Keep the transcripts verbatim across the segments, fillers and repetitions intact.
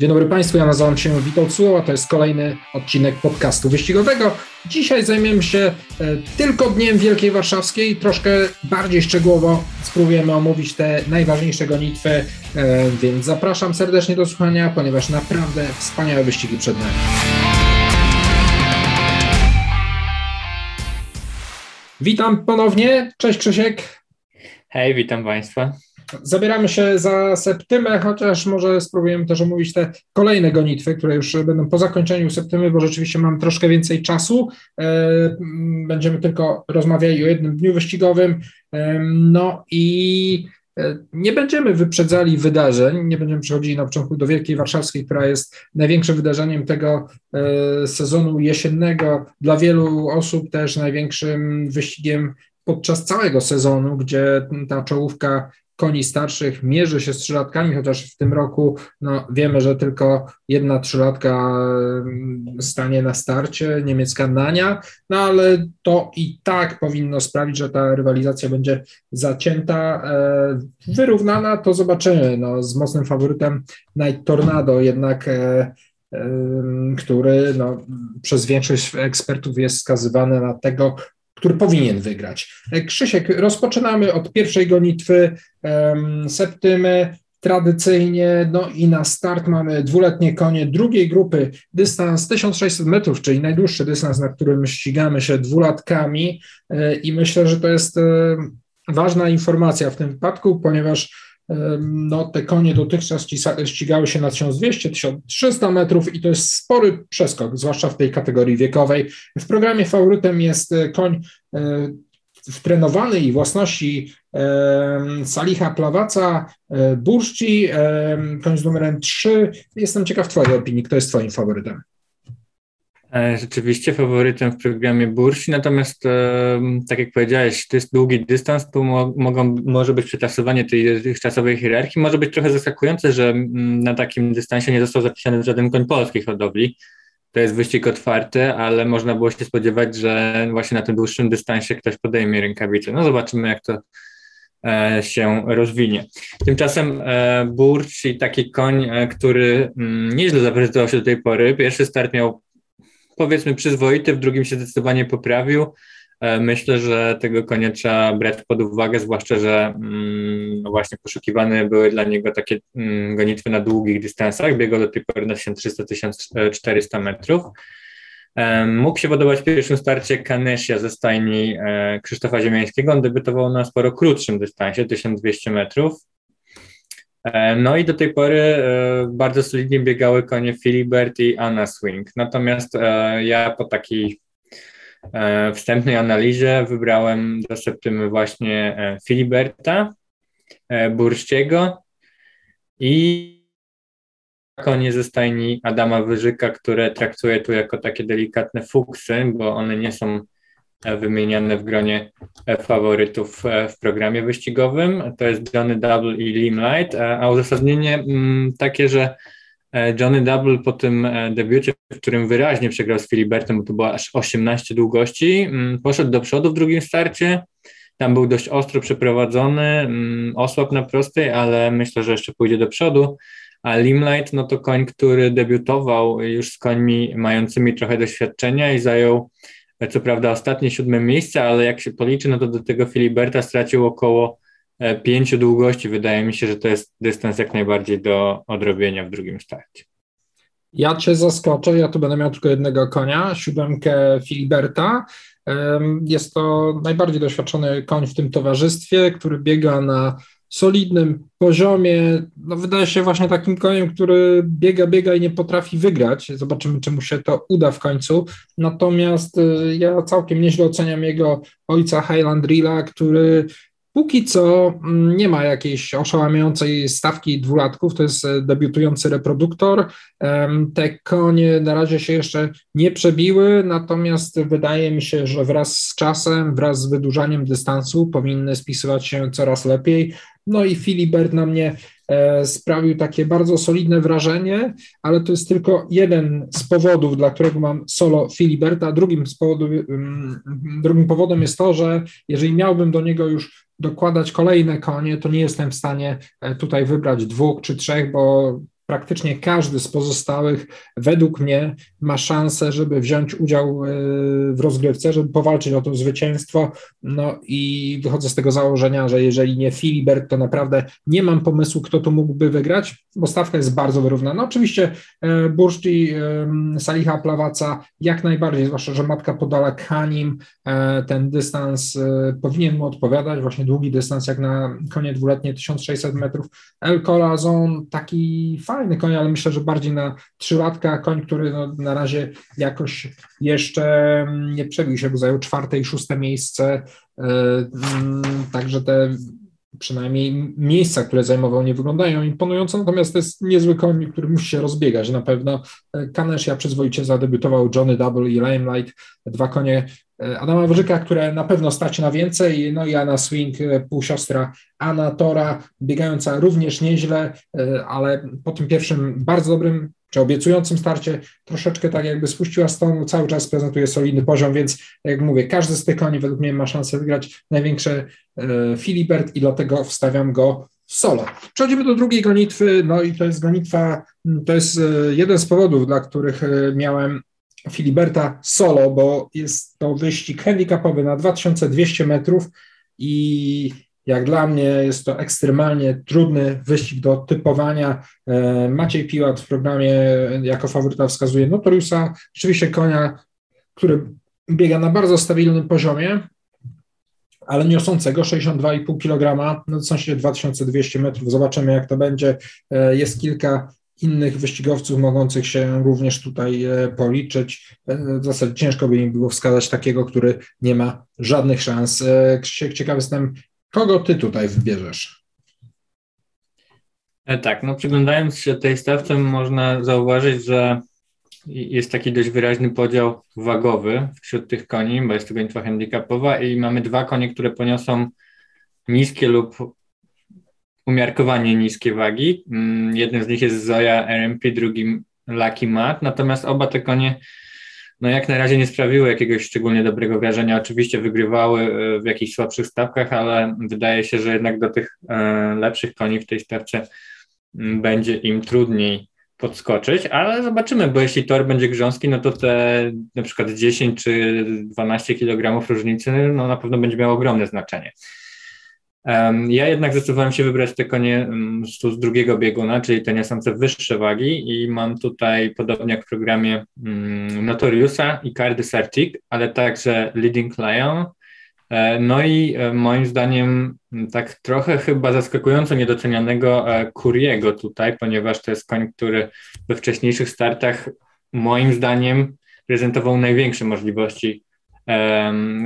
Dzień dobry Państwu, ja nazywam się Witold Suło, to jest kolejny odcinek podcastu wyścigowego. Dzisiaj zajmiemy się tylko Dniem Wielkiej Warszawskiej, troszkę bardziej szczegółowo spróbujemy omówić te najważniejsze gonitwy, więc zapraszam serdecznie do słuchania, ponieważ naprawdę wspaniałe wyścigi przed nami. Witam ponownie, cześć Krzysiek. Hej, witam Państwa. Zabieramy się za septymę, chociaż może spróbujemy też omówić te kolejne gonitwy, które już będą po zakończeniu septymy, bo rzeczywiście mam troszkę więcej czasu. Będziemy tylko rozmawiali o jednym dniu wyścigowym, no i nie będziemy wyprzedzali wydarzeń, nie będziemy przechodzili na początku do Wielkiej Warszawskiej, która jest największym wydarzeniem tego sezonu jesiennego, dla wielu osób też największym wyścigiem podczas całego sezonu, gdzie ta czołówka koni starszych mierzy się z trzylatkami, chociaż w tym roku no, wiemy, że tylko jedna trzylatka stanie na starcie, niemiecka Nania, no ale to i tak powinno sprawić, że ta rywalizacja będzie zacięta, e, wyrównana, to zobaczymy. No, z mocnym faworytem Night Tornado jednak, e, e, który no, przez większość ekspertów jest skazywany na tego, który powinien wygrać. Krzysiek, rozpoczynamy od pierwszej gonitwy um, septymy, tradycyjnie, no i na start mamy dwuletnie konie drugiej grupy, dystans tysiąc sześćset metrów, czyli najdłuższy dystans, na którym ścigamy się dwulatkami e, i myślę, że to jest e, ważna informacja w tym wypadku, ponieważ no te konie dotychczas ścigały się na tysiąc dwieście do tysiąc trzystu metrów i to jest spory przeskok, zwłaszcza w tej kategorii wiekowej. W programie faworytem jest koń wtrenowany i własności Salicha Pławaca, Burszczy, koń z numerem trzy. Jestem ciekaw Twojej opinii, kto jest Twoim faworytem? Rzeczywiście faworytem w programie Burszczy, natomiast e, tak jak powiedziałeś, to jest długi dystans, tu mo- mogą, może być przetasowanie tej, tej czasowej hierarchii, może być trochę zaskakujące, że m, na takim dystansie nie został zapisany żaden koń polskiej hodowli, to jest wyścig otwarty, ale można było się spodziewać, że właśnie na tym dłuższym dystansie ktoś podejmie rękawice, no zobaczymy jak to e, się rozwinie. Tymczasem e, Burszczy, taki koń, e, który m, nieźle zaprezentował się do tej pory, pierwszy start miał powiedzmy przyzwoity, w drugim się zdecydowanie poprawił. Myślę, że tego konia trzeba brać pod uwagę, zwłaszcza, że mm, właśnie poszukiwane były dla niego takie mm, gonitwy na długich dystansach. Biegał do tej pory na tysiąc trzysta do tysiąc czterystu metrów. Um, mógł się podobać w pierwszym starcie Kanesia ze stajni e, Krzysztofa Ziemiańskiego. On debiutował na sporo krótszym dystansie, tysiąc dwieście metrów. No i do tej pory bardzo solidnie biegały konie Filiberta i Anna Swing. Natomiast ja po takiej wstępnej analizie wybrałem do septymy właśnie Filiberta, Burszczyego i konie ze stajni Adama Wyżyka, które traktuję tu jako takie delikatne fuksy, bo one nie są wymieniane w gronie faworytów w programie wyścigowym. To jest Johnny Double i Limelight, a uzasadnienie takie, że Johnny Double po tym debiucie, w którym wyraźnie przegrał z Filibertem, bo to było aż osiemnaście długości, poszedł do przodu w drugim starcie, tam był dość ostro przeprowadzony, osłabł na prostej, ale myślę, że jeszcze pójdzie do przodu. A Limelight, no to koń, który debiutował już z końmi mającymi trochę doświadczenia i zajął co prawda ostatnie siódme miejsce, ale jak się policzy, no to do tego Filiberta stracił około pięciu długości. Wydaje mi się, że to jest dystans jak najbardziej do odrobienia w drugim starcie. Ja Cię zaskoczę, ja tu będę miał tylko jednego konia, siódemkę Filiberta. Jest to najbardziej doświadczony koń w tym towarzystwie, który biega na solidnym poziomie, no wydaje się właśnie takim koniem, który biega, biega i nie potrafi wygrać. Zobaczymy, czy mu się to uda w końcu. Natomiast y, ja całkiem nieźle oceniam jego ojca Highland Rilla, który póki co nie ma jakiejś oszałamiającej stawki dwulatków, to jest debiutujący reproduktor. Te konie na razie się jeszcze nie przebiły, natomiast wydaje mi się, że wraz z czasem, wraz z wydłużaniem dystansu powinny spisywać się coraz lepiej. No i Filibert na mnie e, sprawił takie bardzo solidne wrażenie, ale to jest tylko jeden z powodów, dla którego mam solo Filiberta. Drugim, z powodu, um, drugim powodem jest to, że jeżeli miałbym do niego już dokładać kolejne konie, to nie jestem w stanie tutaj wybrać dwóch czy trzech, bo praktycznie każdy z pozostałych według mnie ma szansę, żeby wziąć udział w rozgrywce, żeby powalczyć o to zwycięstwo. No i wychodzę z tego założenia, że jeżeli nie Filibert, to naprawdę nie mam pomysłu, kto tu mógłby wygrać, bo stawka jest bardzo wyrównana. Oczywiście Burszczy, Salicha Pławacza jak najbardziej, zwłaszcza że matka podała Kanim, ten dystans powinien mu odpowiadać, właśnie długi dystans jak na konie dwuletnie tysiąc sześćset metrów. El Corazon, taki fajny koń, ale myślę, że bardziej na trzylatka, koń, który no, na razie jakoś jeszcze nie przebił się, bo zajął czwarte i szóste miejsce, także te przynajmniej miejsca, które zajmował, nie wyglądają imponująco, natomiast to jest niezły koń, który musi się rozbiegać na pewno. Kanesia przyzwoicie zadebiutował, Johnny Double i Limelight, dwa konie Adama Wyżyka, które na pewno stać na więcej, no i Anna Swing, półsiostra Anatora, biegająca również nieźle, ale po tym pierwszym bardzo dobrym czy obiecującym starcie troszeczkę tak jakby spuściła z tonu, cały czas prezentuje solidny poziom, więc jak mówię, każdy z tych koni według mnie ma szansę wygrać, największe e, Filibert i dlatego wstawiam go solo. Przechodzimy do drugiej gonitwy, no i to jest gonitwa, to jest e, jeden z powodów, dla których e, miałem Filiberta solo, bo jest to wyścig handicapowy na dwa tysiące dwieście metrów i jak dla mnie jest to ekstremalnie trudny wyścig do typowania. Maciej Piłat w programie jako faworyta wskazuje Notoriusa, oczywiście konia, który biega na bardzo stabilnym poziomie, ale niosącego sześćdziesiąt dwa i pół kilograma, no w sensie dwa tysiące dwieście metrów, zobaczymy jak to będzie, jest kilka innych wyścigowców mogących się również tutaj policzyć. W zasadzie ciężko by im było wskazać takiego, który nie ma żadnych szans. Krzysiek, ciekawy jestem, kogo ty tutaj wybierzesz? Tak, no przyglądając się tej stawce, można zauważyć, że jest taki dość wyraźny podział wagowy wśród tych koni, bo jest to gonitwa handicapowa i mamy dwa konie, które poniosą niskie lub umiarkowanie niskie wagi. Jednym z nich jest Zoya R M P, drugim Lucky Matt, natomiast oba te konie no jak na razie nie sprawiły jakiegoś szczególnie dobrego wrażenia. Oczywiście wygrywały w jakichś słabszych stawkach, ale wydaje się, że jednak do tych lepszych koni w tej stawce będzie im trudniej podskoczyć, ale zobaczymy, bo jeśli tor będzie grząski, no to te na przykład dziesięć czy dwanaście kilogramów różnicy no na pewno będzie miało ogromne znaczenie. Ja jednak zdecydowałem się wybrać te konie z drugiego bieguna, czyli te niosące wyższe wagi i mam tutaj, podobnie jak w programie, Notoriusa i Cardy Sartik, ale także Leading Lion. No i moim zdaniem tak trochę chyba zaskakująco niedocenianego Curriego tutaj, ponieważ to jest koń, który we wcześniejszych startach moim zdaniem prezentował największe możliwości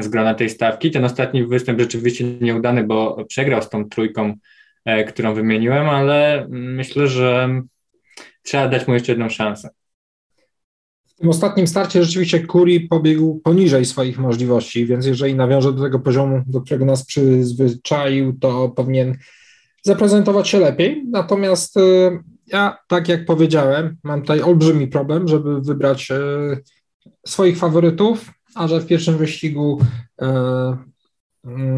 z grona tej stawki. Ten ostatni występ rzeczywiście nieudany, bo przegrał z tą trójką, którą wymieniłem, ale myślę, że trzeba dać mu jeszcze jedną szansę. W tym ostatnim starcie rzeczywiście Curry pobiegł poniżej swoich możliwości, więc jeżeli nawiąże do tego poziomu, do którego nas przyzwyczaił, to powinien zaprezentować się lepiej. Natomiast ja, tak jak powiedziałem, mam tutaj olbrzymi problem, żeby wybrać swoich faworytów, a że w pierwszym wyścigu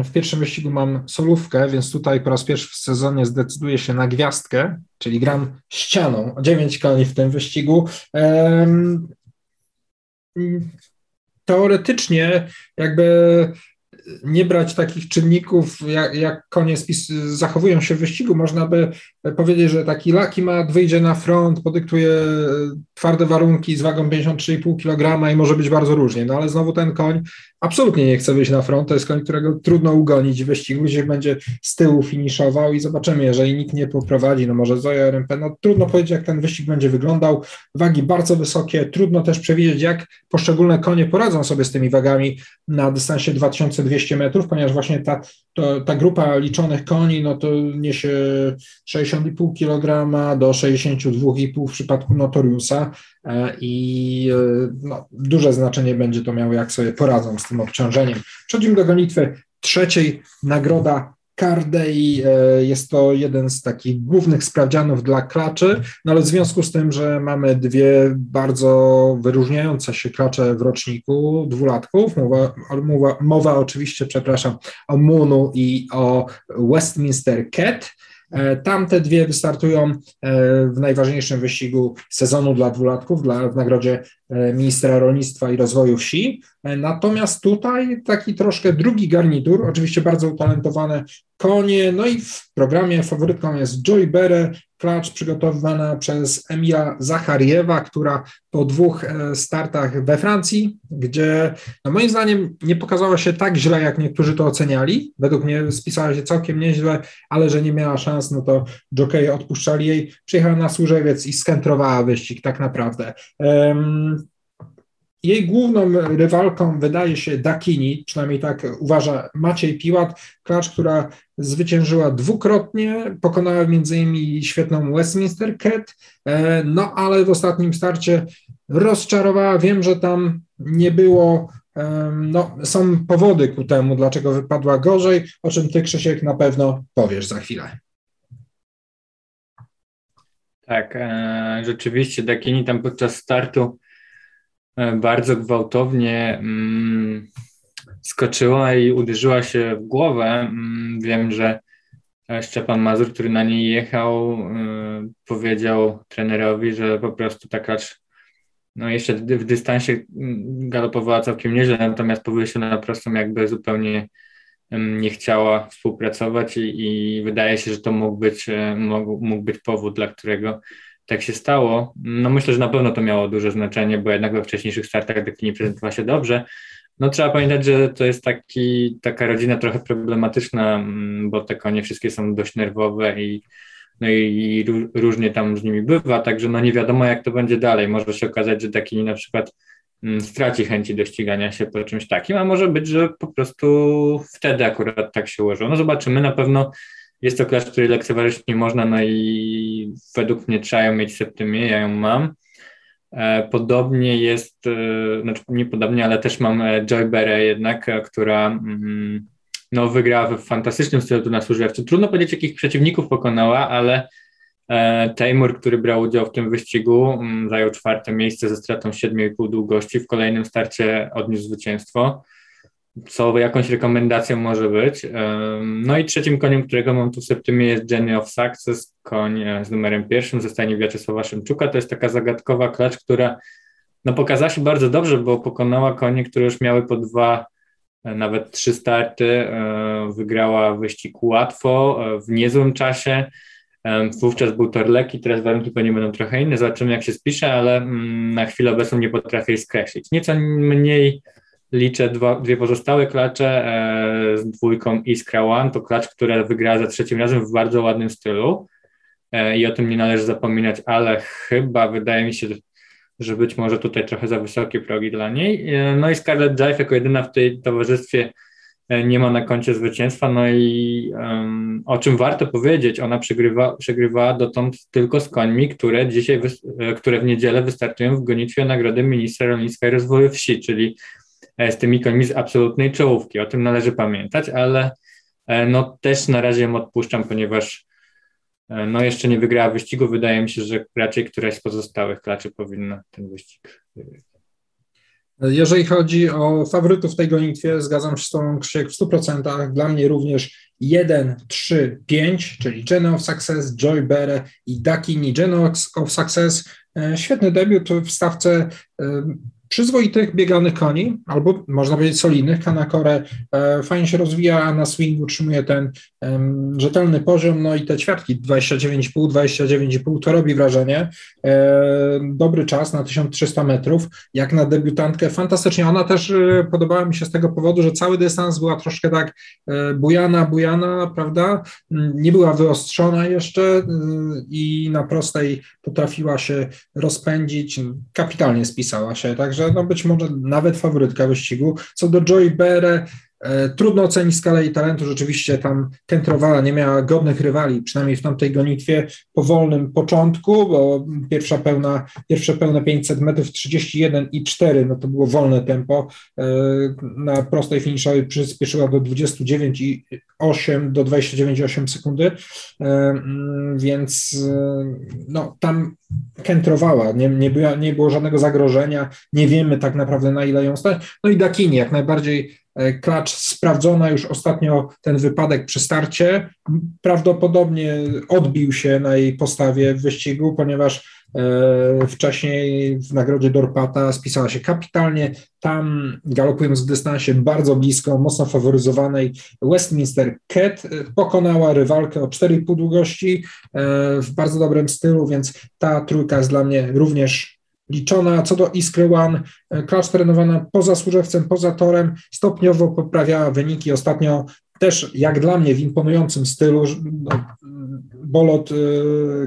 w pierwszym wyścigu mam solówkę, więc tutaj po raz pierwszy w sezonie zdecyduję się na gwiazdkę, czyli gram ścianą, dziewięć koni w tym wyścigu. Teoretycznie jakby nie brać takich czynników, jak, jak konie spis zachowują się w wyścigu, można by powiedzieć, że taki Lucky Matt wyjdzie na front, podyktuje twarde warunki z wagą pięćdziesiąt trzy i pół kilograma i może być bardzo różnie, no ale znowu ten koń absolutnie nie chce wyjść na front, to jest koń, którego trudno ugonić w wyścigu, gdzie będzie z tyłu finiszował i zobaczymy, jeżeli nikt nie poprowadzi, no może Zoya R M P, no trudno powiedzieć, jak ten wyścig będzie wyglądał, wagi bardzo wysokie, trudno też przewidzieć, jak poszczególne konie poradzą sobie z tymi wagami na dystansie dwa tysiące dwieście metrów, ponieważ właśnie ta, to, ta grupa liczonych koni, no to niesie sześćdziesiąt i pół kilograma do sześćdziesiąt dwa i pół w przypadku Notoriusa i no, duże znaczenie będzie to miało, jak sobie poradzą z tym obciążeniem. Przechodzimy do gonitwy trzeciej, nagroda Kardei, jest to jeden z takich głównych sprawdzianów dla klaczy, no ale w związku z tym, że mamy dwie bardzo wyróżniające się klacze w roczniku dwulatków, mowa, mowa, mowa oczywiście, przepraszam, o Munu i o Westminster Cat, Tamte dwie wystartują w najważniejszym wyścigu sezonu dla dwulatków, dla, w nagrodzie ministra rolnictwa i rozwoju wsi. Natomiast tutaj taki troszkę drugi garnitur, oczywiście bardzo utalentowane konie, no i w programie faworytką jest Joy Berry, klacz przygotowana przez Emila Zachariewa, która po dwóch startach we Francji, gdzie no moim zdaniem nie pokazała się tak źle, jak niektórzy to oceniali. Według mnie spisała się całkiem nieźle, ale że nie miała szans, no to jockey odpuszczali jej. Przyjechała na Służewiec i skentrowała wyścig tak naprawdę. Um, Jej główną rywalką wydaje się Dakini, przynajmniej tak uważa Maciej Piłat, klacz, która zwyciężyła dwukrotnie, pokonała między innymi świetną Westminster Cat, no ale w ostatnim starcie rozczarowała. Wiem, że tam nie było, no są powody ku temu, dlaczego wypadła gorzej, o czym ty, Krzysiek, na pewno powiesz za chwilę. Tak, e, rzeczywiście Dakini tam podczas startu bardzo gwałtownie mm, skoczyła i uderzyła się w głowę. Wiem, że Szczepan Mazur, który na niej jechał, y, powiedział trenerowi, że po prostu ta klacz, no jeszcze w dystansie galopowała całkiem nieźle, natomiast po wyjściu na prostą jakby zupełnie y, nie chciała współpracować i, i wydaje się, że to mógł być, y, mógł, mógł być powód, dla którego tak się stało. No myślę, że na pewno to miało duże znaczenie, bo jednak we wcześniejszych startach Dakini prezentowała się dobrze. No trzeba pamiętać, że to jest taki, taka rodzina trochę problematyczna, bo te konie wszystkie są dość nerwowe i, no i różnie tam z nimi bywa, także no nie wiadomo, jak to będzie dalej. Może się okazać, że Dakini na przykład straci chęci do ścigania się po czymś takim, a może być, że po prostu wtedy akurat tak się ułożyło. No zobaczymy, na pewno jest to klacz, który lekceważyć nie można, no i według mnie trzeba ją mieć septymię, ja ją mam. Podobnie jest, znaczy nie podobnie, ale też mam Joy Berry jednak, która no, wygrała w fantastycznym stylu na Służewcu. Trudno powiedzieć, jakich przeciwników pokonała, ale Tejmur, który brał udział w tym wyścigu, zajął czwarte miejsce ze stratą siedem i pół długości. W kolejnym starcie odniósł zwycięstwo, co jakąś rekomendacją może być. No i trzecim koniem, którego mam tu w septymie, jest Jenny of Success, koń z numerem pierwszym ze stajni Wiaczesława Szymczuka. To jest taka zagadkowa klacz, która no, pokazała się bardzo dobrze, bo pokonała konie, które już miały po dwa, nawet trzy starty. Wygrała wyścig łatwo, w niezłym czasie. Wówczas był tor lekki, teraz warunki pewnie będą trochę inne. Zobaczymy, jak się spisze, ale na chwilę obecną nie potrafię jej skreślić. Nieco mniej liczę dwa, dwie pozostałe klacze e, z dwójką Iskra One, to klacz, która wygrała za trzecim razem w bardzo ładnym stylu e, i o tym nie należy zapominać, ale chyba wydaje mi się, że być może tutaj trochę za wysokie progi dla niej. E, no i Scarlett Jive jako jedyna w tej towarzystwie e, nie ma na koncie zwycięstwa, no i e, o czym warto powiedzieć, ona przegrywa, przegrywała dotąd tylko z końmi, które, dzisiaj wy, e, które w niedzielę wystartują w gonitwie o nagrodę ministra rolnictwa i rozwoju wsi, czyli z tymi końmi z absolutnej czołówki. O tym należy pamiętać, ale no też na razie ją odpuszczam, ponieważ no jeszcze nie wygrała wyścigu. Wydaje mi się, że raczej któraś z pozostałych klaczy powinna ten wyścig wygrać. Jeżeli chodzi o faworytów w tej gonitwie, zgadzam się z tobą, Krzysiek, w stu procentach. Dla mnie również jeden, trzy, pięć, czyli Jenny of Success, Joy Berry i Dakini. Jenny of Success, świetny debiut w stawce przyzwoitych, bieganych koni, albo można powiedzieć solidnych. Kanakorę e, fajnie się rozwija, a na swing utrzymuje ten e, rzetelny poziom, no i te ćwiartki dwadzieścia dziewięć i pół, dwadzieścia dziewięć i pół to robi wrażenie. E, dobry czas na tysiąc trzysta metrów, jak na debiutantkę fantastycznie. Ona też e, podobała mi się z tego powodu, że cały dystans była troszkę tak e, bujana, bujana, prawda? Nie była wyostrzona jeszcze e, i na prostej potrafiła się rozpędzić, kapitalnie spisała się, tak? Że no być może nawet faworytka wyścigu. Co do Joy Berry, e, trudno ocenić skalę jej talentu, rzeczywiście tam kętrowała, nie miała godnych rywali, przynajmniej w tamtej gonitwie po wolnym początku, bo pierwsza pełna, pierwsze pełne pięćset metrów trzydzieści jeden i cztery, no to było wolne tempo, e, na prostej finiszowej przyspieszyła do dwadzieścia dziewięć i osiem, do dwadzieścia dziewięć i osiem sekundy, e, więc e, no tam kętrowała, nie, nie, była, nie było żadnego zagrożenia, nie wiemy tak naprawdę na ile ją stać. No i Dakini, jak najbardziej klacz sprawdzona, już ostatnio ten wypadek przy starcie prawdopodobnie odbił się na jej postawie w wyścigu, ponieważ e, wcześniej w nagrodzie Dorpata spisała się kapitalnie, tam galopując w dystansie bardzo blisko, mocno faworyzowanej Westminster Cat, pokonała rywalkę o cztery i pół długości e, w bardzo dobrym stylu, więc ta trójka jest dla mnie również liczona. Co do Iskry One, klacz trenowana poza służewcem, poza torem, stopniowo poprawiała wyniki. Ostatnio też, jak dla mnie, w imponującym stylu. No, bolot y,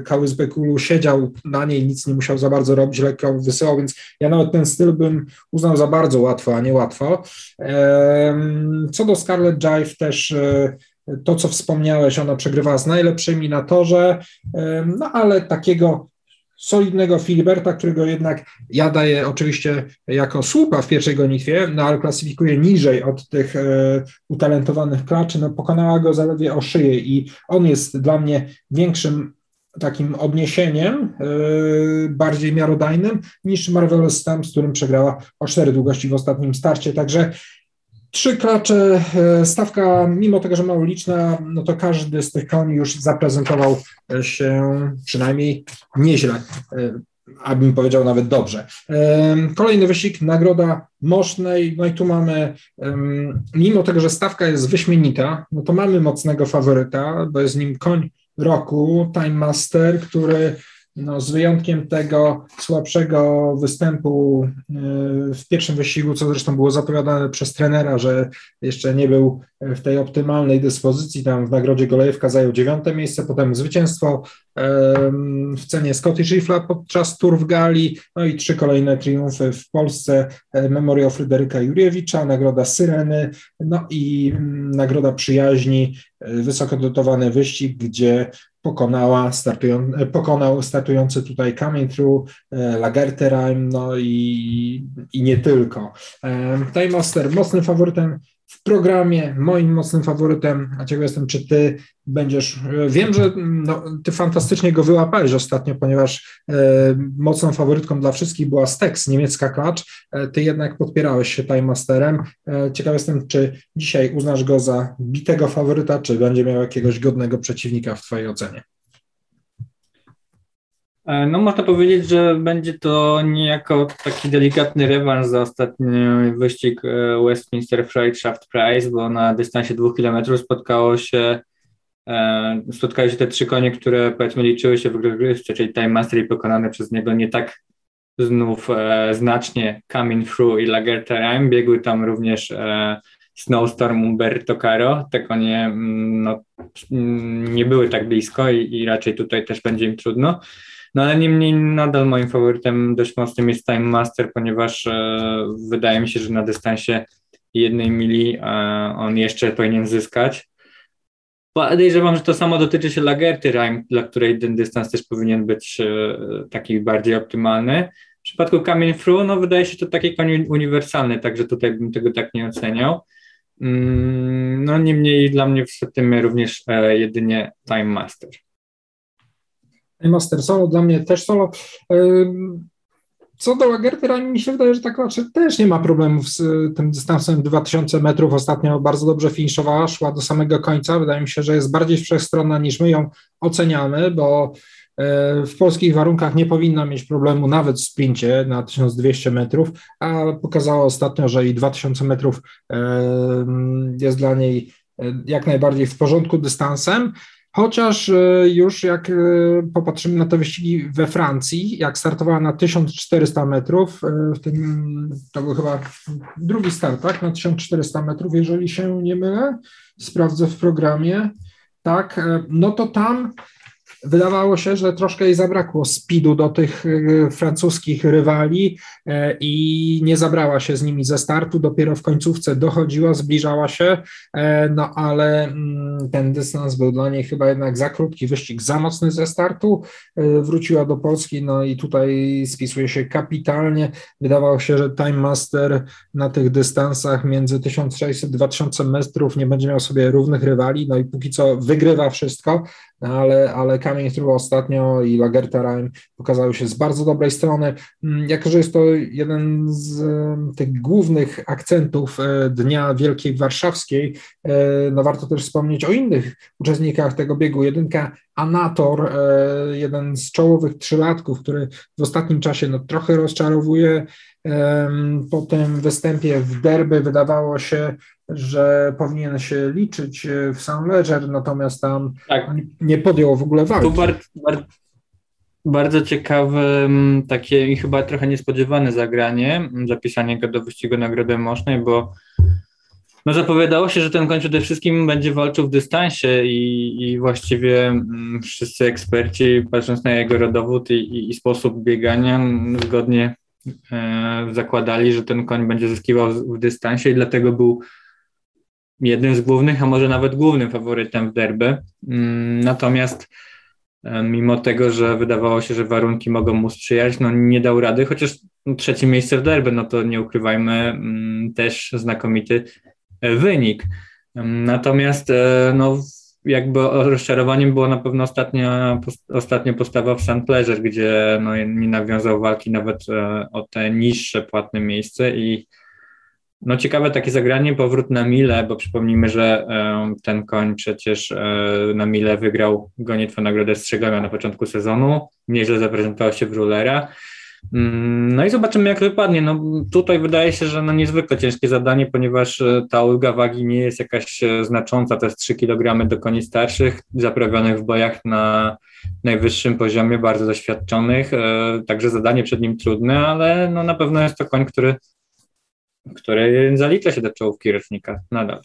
Kałysbekulu siedział na niej, nic nie musiał za bardzo robić, lekko wysyłał, więc ja nawet ten styl bym uznał za bardzo łatwo, a nie łatwo. Ehm, co do Scarlett Jive też... Y, to, co wspomniałeś, ona przegrywała z najlepszymi na torze, y, no ale takiego solidnego Filiberta, którego jednak ja daję oczywiście jako słupa w pierwszej gonitwie, no ale klasyfikuję niżej od tych e, utalentowanych klaczy, no pokonała go zaledwie o szyję i on jest dla mnie większym takim odniesieniem, e, bardziej miarodajnym niż Marvelous Stamp, z którym przegrała o cztery długości w ostatnim starcie, także trzy klacze, stawka, mimo tego, że mało liczna, no to każdy z tych koni już zaprezentował się przynajmniej nieźle, abym powiedział nawet dobrze. Kolejny wyścig, nagroda Mosznej, no i tu mamy, mimo tego, że stawka jest wyśmienita, no to mamy mocnego faworyta, bo jest nim koń roku, Time Master, który... No, z wyjątkiem tego słabszego występu w pierwszym wyścigu, co zresztą było zapowiadane przez trenera, że jeszcze nie był w tej optymalnej dyspozycji, tam w nagrodzie Golejewka zajął dziewiąte miejsce, potem zwycięstwo w cenie Scottish Rifle'a podczas Tour w Galii, no i trzy kolejne triumfy w Polsce, Memoriał Fryderyka Jurjewicza, nagroda Syreny, no i nagroda Przyjaźni, wysoko dotowany wyścig, gdzie pokonała startują, pokonał startujący tutaj Coming Through, Lagertera Rhyme, no i, i nie tylko. Time Master mocnym faworytem w programie, moim mocnym faworytem, a ciekaw jestem, czy ty będziesz, wiem, że no, ty fantastycznie go wyłapałeś ostatnio, ponieważ e, mocną faworytką dla wszystkich była Stex, niemiecka klacz, e, ty jednak podpierałeś się Time Masterem, e, ciekaw jestem, czy dzisiaj uznasz go za bitego faworyta, czy będzie miał jakiegoś godnego przeciwnika w twojej ocenie? No można powiedzieć, że będzie to niejako taki delikatny rewanż za ostatni wyścig Westminster Freightschaft Prize, bo na dystansie dwóch kilometrów spotkało się, spotkały się te trzy konie, które powiedzmy liczyły się w grywce, czyli Time Master i pokonane przez niego nie tak znów znacznie Coming Through i Lagertera Rhyme, biegły tam również Snowstorm, Umberto Caro, te konie no, nie były tak blisko i, i raczej tutaj też będzie im trudno. No ale niemniej nadal moim faworytem dość mocnym jest Time Master, ponieważ e, wydaje mi się, że na dystansie jednej mili e, on jeszcze powinien zyskać. Podejrzewam, że to samo dotyczy się Lagerty Rhyme, dla której ten dystans też powinien być e, taki bardziej optymalny. W przypadku Coming Through, no wydaje się to taki koń uniwersalny, także tutaj bym tego tak nie oceniał. Mm, no niemniej dla mnie w tym również e, jedynie Time Master. Master solo, dla mnie też solo. Co do Lagertera, mi się wydaje, że tak raczej też nie ma problemów z tym dystansem dwa tysiące metrów. Ostatnio bardzo dobrze finiszowała, szła do samego końca. Wydaje mi się, że jest bardziej wszechstronna niż my ją oceniamy, bo w polskich warunkach nie powinna mieć problemu nawet w sprincie na tysiąc dwieście metrów, a pokazała ostatnio, że i dwa tysiące metrów jest dla niej jak najbardziej w porządku dystansem. Chociaż już jak popatrzymy na te wyścigi we Francji, jak startowała na tysiąc czterysta metrów, w tym, to był chyba drugi start, tak? Na tysiąc czterysta metrów, jeżeli się nie mylę, sprawdzę w programie, tak, no to tam wydawało się, że troszkę jej zabrakło speedu do tych francuskich rywali i nie zabrała się z nimi ze startu, dopiero w końcówce dochodziła, zbliżała się, no ale ten dystans był dla niej chyba jednak za krótki, wyścig za mocny ze startu, wróciła do Polski, no i tutaj spisuje się kapitalnie, wydawało się, że Time Master na tych dystansach między tysiąc sześćset a dwa tysiące metrów nie będzie miał sobie równych rywali, no i póki co wygrywa wszystko, ale, ale Coming Through ostatnio i Lagertera Rhyme pokazały się z bardzo dobrej strony. Jako że jest to jeden z tych głównych akcentów Dnia Wielkiej Warszawskiej, no warto też wspomnieć o innych uczestnikach tego biegu. Jedynka Anator, jeden z czołowych trzylatków, który w ostatnim czasie no, trochę rozczarowuje. Po tym występie w derby wydawało się, że powinien się liczyć w Saint Ledger, natomiast tam tak. nie podjął w ogóle walki. To bar- bar- bardzo ciekawe takie i chyba trochę niespodziewane zagranie, zapisanie go do wyścigu nagrody mocnej, bo no zapowiadało się, że ten koń przede wszystkim będzie walczył w dystansie i, i właściwie wszyscy eksperci, patrząc na jego rodowód i, i, i sposób biegania, zgodnie yy, zakładali, że ten koń będzie zyskiwał w dystansie i dlatego był jednym z głównych, a może nawet głównym faworytem w derby. Natomiast mimo tego, że wydawało się, że warunki mogą mu sprzyjać, no nie dał rady, chociaż trzecie miejsce w derby, no to nie ukrywajmy, też znakomity wynik. Natomiast no jakby rozczarowaniem była na pewno ostatnia, ostatnia postawa w Saint Pleasure, gdzie no nie nawiązał walki nawet o te niższe płatne miejsce i no ciekawe takie zagranie, powrót na Milę, bo przypomnijmy, że e, ten koń przecież e, na Milę wygrał gonitwę nagrodę Strzegomia na początku sezonu, nieźle zaprezentował się w Rulera. Mm, no i zobaczymy, jak wypadnie. No, tutaj wydaje się, że no, niezwykle ciężkie zadanie, ponieważ e, ta ulga wagi nie jest jakaś e, znacząca, to jest trzy kilogramy do koni starszych, zaprawionych w bojach na najwyższym poziomie, bardzo doświadczonych, e, także zadanie przed nim trudne, ale no, na pewno jest to koń, który który zalicza się do czołówki rocznika nadal.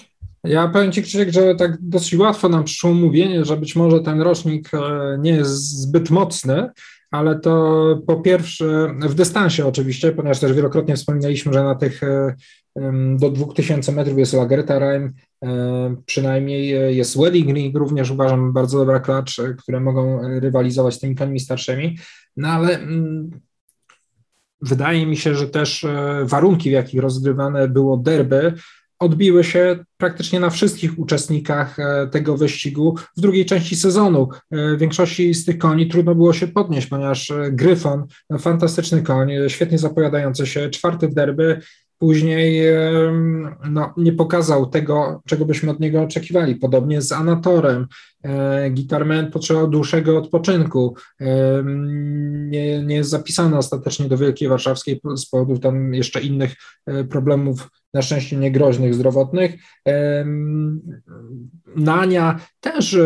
Ja powiem Ci, Krzysiek, że tak dosyć łatwo nam przyszło mówienie, że być może ten rocznik nie jest zbyt mocny, ale to po pierwsze w dystansie oczywiście, ponieważ też wielokrotnie wspominaliśmy, że na tych do dwa tysiące metrów jest Lagertera Rhyme, przynajmniej jest Wedding Ring, również uważam bardzo dobra klacz, które mogą rywalizować z tymi końmi starszymi, no ale... Wydaje mi się, że też warunki, w jakich rozgrywane było derby, odbiły się praktycznie na wszystkich uczestnikach tego wyścigu w drugiej części sezonu. W większości z tych koni trudno było się podnieść, ponieważ Gryfon, fantastyczny koń, świetnie zapowiadający się, czwarty w derby, później no, nie pokazał tego, czego byśmy od niego oczekiwali. Podobnie z Anatorem. Gitarman potrzebował dłuższego odpoczynku. Nie, nie jest zapisany ostatecznie do Wielkiej Warszawskiej z powodów tam jeszcze innych problemów, na szczęście niegroźnych, zdrowotnych. Nania też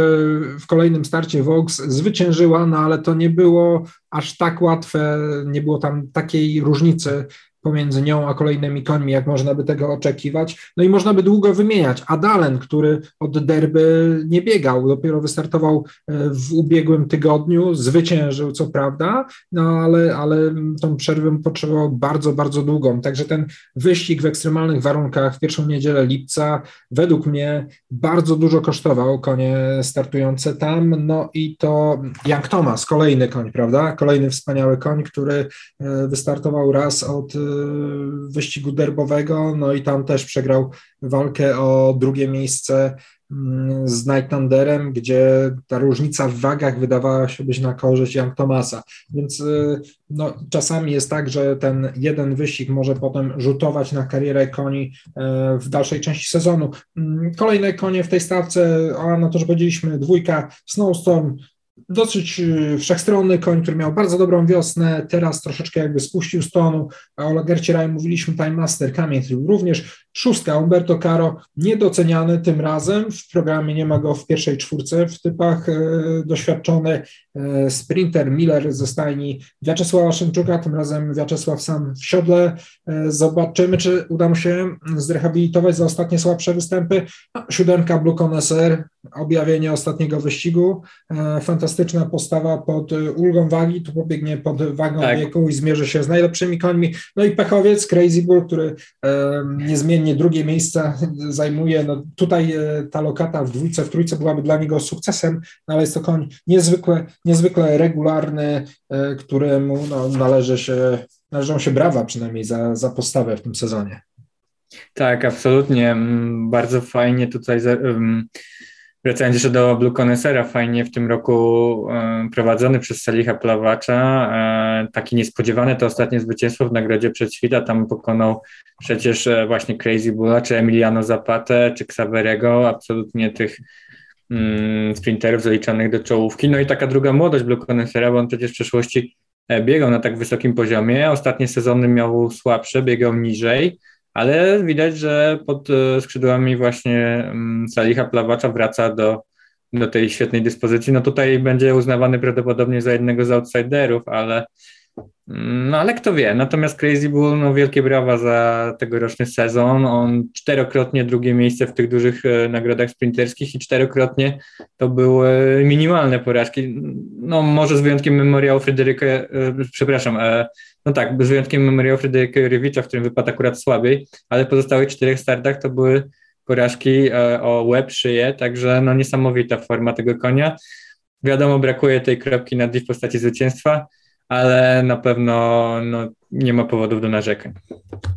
w kolejnym starcie Vox zwyciężyła, no ale to nie było aż tak łatwe, nie było tam takiej różnicy pomiędzy nią a kolejnymi końmi, jak można by tego oczekiwać. No i można by długo wymieniać. Adalen, który od derby nie biegał, dopiero wystartował w ubiegłym tygodniu, zwyciężył co prawda, no ale, ale tą przerwę potrzebował bardzo, bardzo długą. Także ten wyścig w ekstremalnych warunkach w pierwszą niedzielę lipca według mnie bardzo dużo kosztował konie startujące tam. No i to Young Thomas, kolejny koń, prawda? Kolejny wspaniały koń, który wystartował raz od wyścigu derbowego, no i tam też przegrał walkę o drugie miejsce z Night Thunderem, gdzie ta różnica w wagach wydawała się być na korzyść Young Thomasa, więc no, czasami jest tak, że ten jeden wyścig może potem rzutować na karierę koni w dalszej części sezonu. Kolejne konie w tej stawce, a no to już powiedzieliśmy, dwójka Snowstorm, dosyć wszechstronny koń, który miał bardzo dobrą wiosnę, teraz troszeczkę jakby spuścił z tonu, a o Lagercie Rhyme mówiliśmy, Time Master, Coming Through również, szóstka Umberto Caro, niedoceniany tym razem, w programie nie ma go w pierwszej czwórce, w typach e, doświadczony e, sprinter Miller ze stajni Wiaczesława Szymczuka, tym razem Wiaczesław sam w siodle, e, zobaczymy, czy uda mu się zrehabilitować za ostatnie słabsze występy. No, siódemka Blue Connoisseur, objawienie ostatniego wyścigu, e, fantastyczna postawa pod ulgą wagi, tu pobiegnie pod wagą tak. wieku i zmierzy się z najlepszymi końmi, no i pechowiec Crazy Bull, który e, niezmiennie drugie miejsce zajmuje, no tutaj e, ta lokata w dwójce, w trójce byłaby dla niego sukcesem, no ale jest to koń niezwykle, niezwykle regularny, e, któremu no, należy się, należą się brawa przynajmniej za, za postawę w tym sezonie. Tak, absolutnie, bardzo fajnie tutaj za, um... Wracając jeszcze do Blue Connoissera, fajnie w tym roku prowadzony przez Salicha Pławacza, takie niespodziewane to ostatnie zwycięstwo w Nagrodzie Przedświta, tam pokonał przecież właśnie Crazy Bulla, czy Emiliano Zapatę, czy Xaverego, absolutnie tych mm, sprinterów zaliczanych do czołówki. No i taka druga młodość Blue Connoissera, bo on przecież w przeszłości biegał na tak wysokim poziomie, ostatnie sezony miał słabsze, biegał niżej, ale widać, że pod skrzydłami właśnie Salicha Pławacza wraca do, do tej świetnej dyspozycji. No tutaj będzie uznawany prawdopodobnie za jednego z outsiderów, ale, no ale kto wie. Natomiast Crazy Bull, no wielkie brawa za tegoroczny sezon. On czterokrotnie drugie miejsce w tych dużych nagrodach sprinterskich i czterokrotnie to były minimalne porażki. No może z wyjątkiem memoriału Fryderyka, przepraszam, no tak, z wyjątkiem memoriału Fryderyka Jurewicza, w którym wypadł akurat słabiej, ale w pozostałych czterech startach to były porażki o łeb, szyję, także no niesamowita forma tego konia. Wiadomo, brakuje tej kropki nad i w postaci zwycięstwa, ale na pewno no, nie ma powodów do narzekań.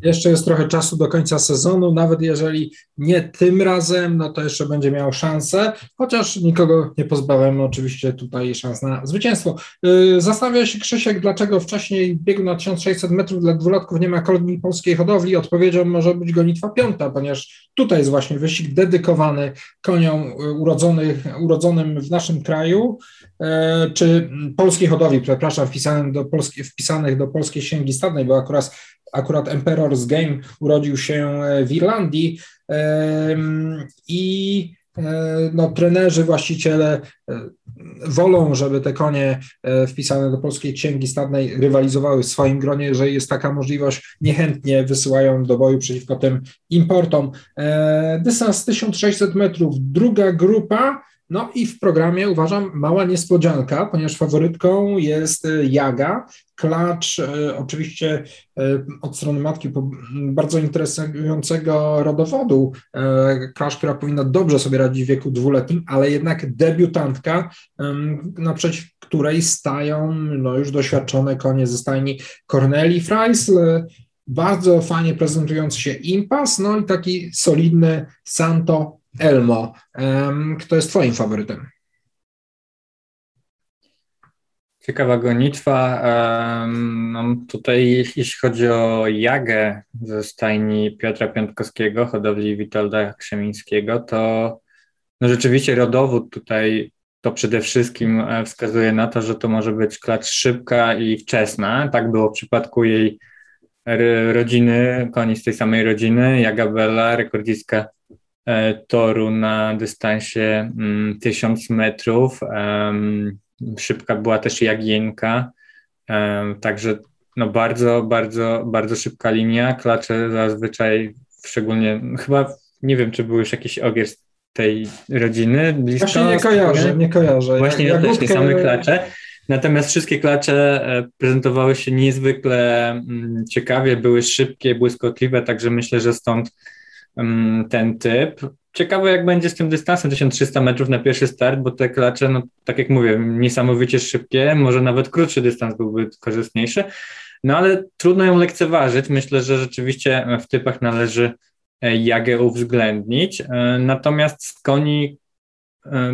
Jeszcze jest trochę czasu do końca sezonu, nawet jeżeli nie tym razem, no to jeszcze będzie miał szansę, chociaż nikogo nie pozbawiamy oczywiście tutaj szans na zwycięstwo. Yy, zastanawia się Krzysiek, dlaczego wcześniej biegu na tysiąc sześćset metrów dla dwulatków nie ma kolegi polskiej hodowli. Odpowiedzią może być gonitwa piąta, ponieważ tutaj jest właśnie wyścig dedykowany koniom urodzonych, urodzonym w naszym kraju, yy, czy polskiej hodowli, przepraszam, wpisanym do Polski, wpisanych do polskiej księgi stadnej, bo akurat Akurat Emperor's Game urodził się w Irlandii i no, trenerzy, właściciele wolą, żeby te konie wpisane do Polskiej Księgi Stadnej rywalizowały w swoim gronie, jeżeli jest taka możliwość, niechętnie wysyłają do boju przeciwko tym importom. Dystans tysiąc sześćset metrów, druga grupa. No i w programie, uważam, mała niespodzianka, ponieważ faworytką jest Jaga. Klacz y, oczywiście y, od strony matki po, bardzo interesującego rodowodu. Y, klacz, która powinna dobrze sobie radzić w wieku dwuletnim, ale jednak debiutantka, y, naprzeciw której stają no, już doświadczone konie ze stajni Corneli Freisl. Bardzo fajnie prezentujący się Impas, no i taki solidny Santo Elmo. Kto jest twoim faworytem? Ciekawa gonitwa. Um, tutaj jeśli chodzi o Jagę ze stajni Piotra Piątkowskiego, hodowli Witolda Krzemińskiego, to no rzeczywiście rodowód tutaj to przede wszystkim wskazuje na to, że to może być klacz szybka i wczesna. Tak było w przypadku jej rodziny, koni z tej samej rodziny, Jaga Bella, rekordzistka toru na dystansie mm, tysiąc metrów. Um, szybka była też Jagienka. Um, także no bardzo, bardzo, bardzo szybka linia. Klacze zazwyczaj, szczególnie chyba, nie wiem, czy był już jakiś ogier z tej rodziny blisko. Właśnie nie kojarzę, nie kojarzę. Właśnie ja też nie same klacze. Natomiast wszystkie klacze prezentowały się niezwykle mm, ciekawie, były szybkie, błyskotliwe, także myślę, że stąd ten typ. Ciekawe, jak będzie z tym dystansem tysiąc trzysta metrów na pierwszy start, bo te klacze, no tak jak mówię, niesamowicie szybkie, może nawet krótszy dystans byłby korzystniejszy, no ale trudno ją lekceważyć. Myślę, że rzeczywiście w typach należy Jagę uwzględnić. Natomiast z koni,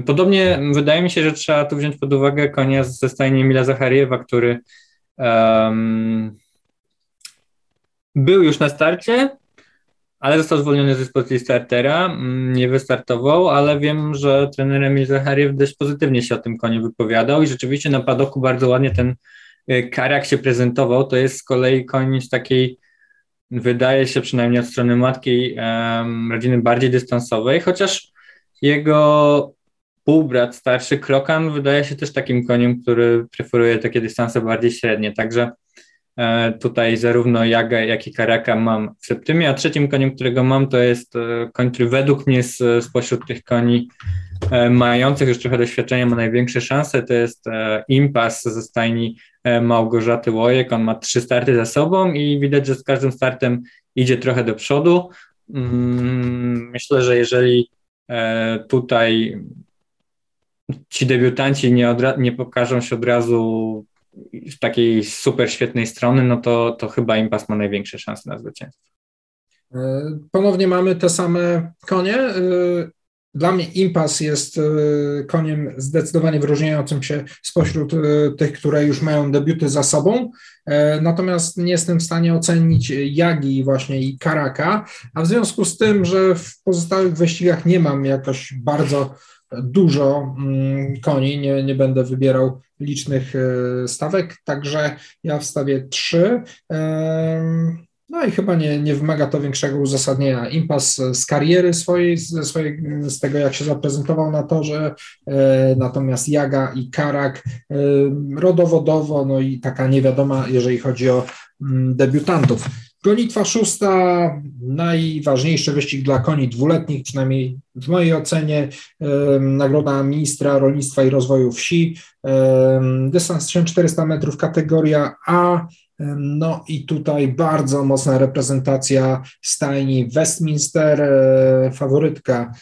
podobnie wydaje mi się, że trzeba tu wziąć pod uwagę konia ze stajni Emila Zachariewa, który um, był już na starcie, ale został zwolniony z dyspozycji startera, nie wystartował, ale wiem, że trener Emil Zachariew dość pozytywnie się o tym koniu wypowiadał i rzeczywiście na padoku bardzo ładnie ten Karak się prezentował. To jest z kolei koń z takiej, wydaje się przynajmniej od strony matki, um, rodziny bardziej dystansowej, chociaż jego półbrat starszy Krokan wydaje się też takim koniem, który preferuje takie dystanse bardziej średnie, także tutaj zarówno Jaga, jak i Karaka mam w septymie, a trzecim koniem, którego mam, to jest koń, który według mnie z, spośród tych koni mających już trochę doświadczenia ma największe szanse, to jest Impas ze stajni Małgorzaty Łojek. On ma trzy starty za sobą i widać, że z każdym startem idzie trochę do przodu. Myślę, że jeżeli tutaj ci debiutanci nie, odra- nie pokażą się od razu w takiej super świetnej strony, no to, to chyba Impas ma największe szanse na zwycięstwo. Ponownie mamy te same konie. Dla mnie Impas jest koniem zdecydowanie wyróżniającym się spośród tych, które już mają debiuty za sobą, natomiast nie jestem w stanie ocenić Jagi właśnie i Karaka, a w związku z tym, że w pozostałych wyścigach nie mam jakoś bardzo dużo koni, nie, nie będę wybierał licznych stawek, także ja wstawię trzy. No i chyba nie, nie wymaga to większego uzasadnienia. Impas z kariery swojej, ze swojej, z tego jak się zaprezentował na torze, e, natomiast Jaga i Karak e, rodowodowo, no i taka niewiadoma, jeżeli chodzi o m, debiutantów. Gonitwa szósta, najważniejszy wyścig dla koni dwuletnich, przynajmniej w mojej ocenie, e, nagroda ministra rolnictwa i rozwoju wsi, e, dystans tysiąc czterysta metrów, kategoria A. No i tutaj bardzo mocna reprezentacja stajni Westminster, faworytka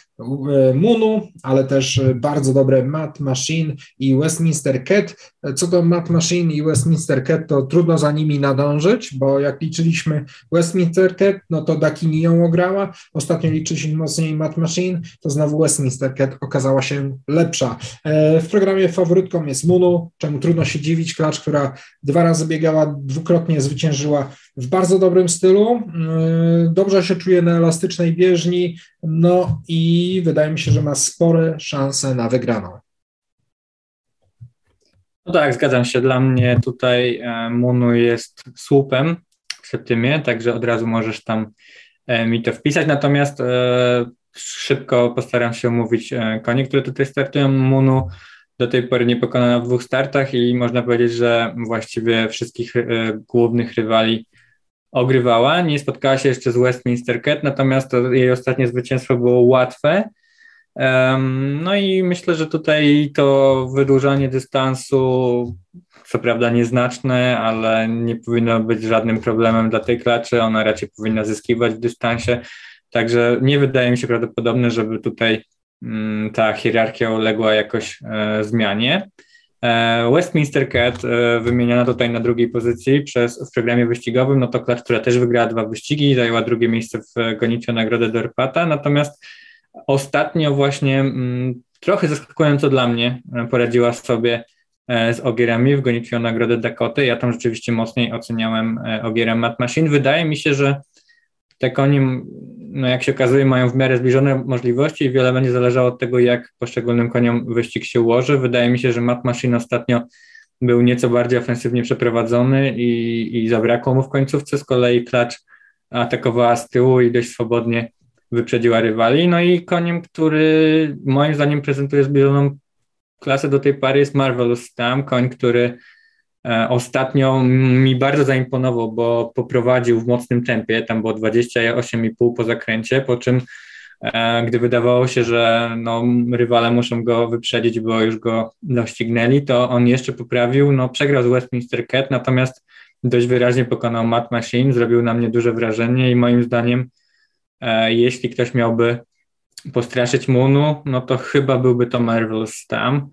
Munu, ale też bardzo dobre Mat Machine i Westminster Cat. Co do Mat Machine i Westminster Cat, to trudno za nimi nadążyć, bo jak liczyliśmy Westminster Cat, no to Dakini ją ograła. Ostatnio liczyliśmy mocniej Mat Machine, to znowu Westminster Cat okazała się lepsza. W programie faworytką jest Munu, czemu trudno się dziwić, klacz, która dwa razy biegała, dwukrotnie zwyciężyła w bardzo dobrym stylu, dobrze się czuje na elastycznej bieżni, no i wydaje mi się, że ma spore szanse na wygraną. No tak, zgadzam się, dla mnie tutaj Munu jest słupem w septymie, także od razu możesz tam mi to wpisać, natomiast szybko postaram się omówić konie, które tutaj startują. Munu do tej pory niepokonana w dwóch startach i można powiedzieć, że właściwie wszystkich y, głównych rywali ogrywała. Nie spotkała się jeszcze z Westminster Cat, natomiast to jej ostatnie zwycięstwo było łatwe. Um, no i myślę, że tutaj to wydłużanie dystansu, co prawda nieznaczne, ale nie powinno być żadnym problemem dla tej klaczy. Ona raczej powinna zyskiwać w dystansie. Także nie wydaje mi się prawdopodobne, żeby tutaj ta hierarchia uległa jakoś e, zmianie. E, Westminster Cat e, wymieniana tutaj na drugiej pozycji przez, w programie wyścigowym, no to klacz, która też wygrała dwa wyścigi i zajęła drugie miejsce w gonitwie nagrody Dorpata, natomiast ostatnio właśnie m, trochę zaskakująco dla mnie poradziła sobie e, z ogierami w gonitwie o nagrodę Dakoty. Ja tam rzeczywiście mocniej oceniałem e, ogierę Mat Machine. Wydaje mi się, że te konie, no jak się okazuje, mają w miarę zbliżone możliwości i wiele będzie zależało od tego, jak poszczególnym koniom wyścig się ułoży. Wydaje mi się, że Mat Machine ostatnio był nieco bardziej ofensywnie przeprowadzony i, i zabrakło mu w końcówce. Z kolei klacz atakowała z tyłu i dość swobodnie wyprzedziła rywali. No i koniem, który moim zdaniem prezentuje zbliżoną klasę do tej pary, jest Marvelous Stamp, koń, który ostatnio mi bardzo zaimponował, bo poprowadził w mocnym tempie, tam było dwadzieścia osiem i pół po zakręcie, po czym e, gdy wydawało się, że no, rywale muszą go wyprzedzić, bo już go doścignęli, to on jeszcze poprawił, no przegrał z Westminster Cat, natomiast dość wyraźnie pokonał Mat Machine, zrobił na mnie duże wrażenie i moim zdaniem e, jeśli ktoś miałby postraszyć Munu, no to chyba byłby to Marvelous Stamp.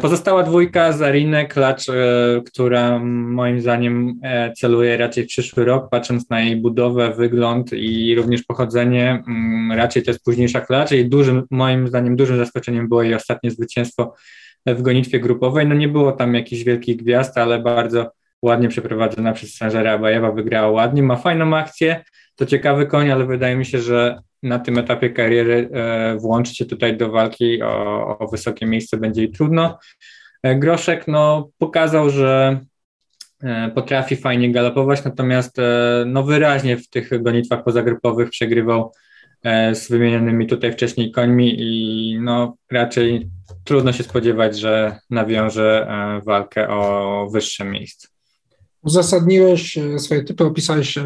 Pozostała dwójka, Zarinę, klacz, która moim zdaniem celuje raczej w przyszły rok, patrząc na jej budowę, wygląd i również pochodzenie, raczej to jest późniejsza klacz i dużym, moim zdaniem dużym zaskoczeniem było jej ostatnie zwycięstwo w gonitwie grupowej. No nie było tam jakichś wielkich gwiazd, ale bardzo ładnie przeprowadzona przez Sanjara Abajewa, wygrała ładnie, ma fajną akcję, to ciekawy koń, ale wydaje mi się, że na tym etapie kariery e, włączyć się tutaj do walki o, o wysokie miejsce będzie i trudno. E, Groszek no, pokazał, że e, potrafi fajnie galopować, natomiast e, no, wyraźnie w tych gonitwach pozagrupowych przegrywał e, z wymienionymi tutaj wcześniej końmi i no, raczej trudno się spodziewać, że nawiąże e, walkę o wyższe miejsce. Uzasadniłeś swoje typy, opisałeś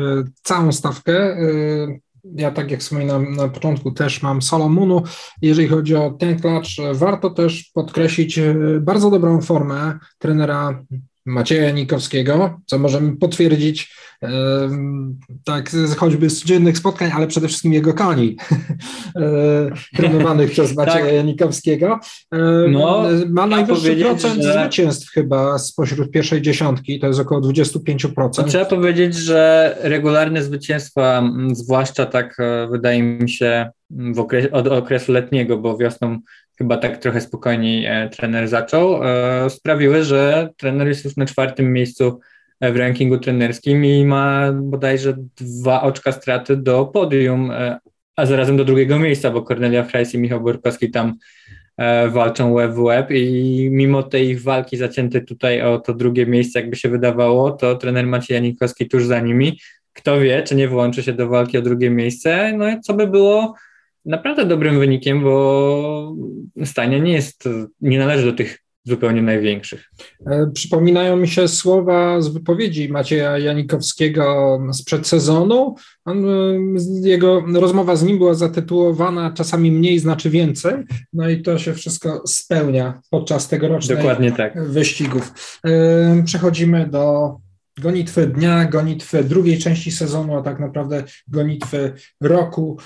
całą stawkę. Ja, tak jak wspominałem na początku, też mam Solomonu. Jeżeli chodzi o ten klacz, warto też podkreślić bardzo dobrą formę trenera Macieja Janikowskiego, co możemy potwierdzić tak choćby z codziennych spotkań, ale przede wszystkim jego koni trenowanych przez Macieja tak. Janikowskiego. No, ma najwyższy procent że... zwycięstw chyba spośród pierwszej dziesiątki, to jest około dwadzieścia pięć procent. Trzeba powiedzieć, że regularne zwycięstwa, zwłaszcza tak wydaje mi się w okresie, od okresu letniego, bo wiosną chyba tak trochę spokojniej e, trener zaczął, e, sprawiły, że trener jest już na czwartym miejscu w rankingu trenerskim i ma bodajże dwa oczka straty do podium, e, a zarazem do drugiego miejsca, bo Kornelia Frejs i Michał Borkowski tam e, walczą łeb w łeb i mimo tej ich walki zaciętej tutaj o to drugie miejsce, jakby się wydawało, to trener Maciej Janikowski tuż za nimi. Kto wie, czy nie włączy się do walki o drugie miejsce, no i co by było naprawdę dobrym wynikiem, bo Stania nie jest, nie należy do tych zupełnie największych. Przypominają mi się słowa z wypowiedzi Macieja Janikowskiego sprzed sezonu. On, jego rozmowa z nim była zatytułowana "Czasami mniej znaczy więcej". No i to się wszystko spełnia podczas tegorocznych Dokładnie tak. wyścigów. Przechodzimy do gonitwy dnia, gonitwy drugiej części sezonu, a tak naprawdę gonitwy roku.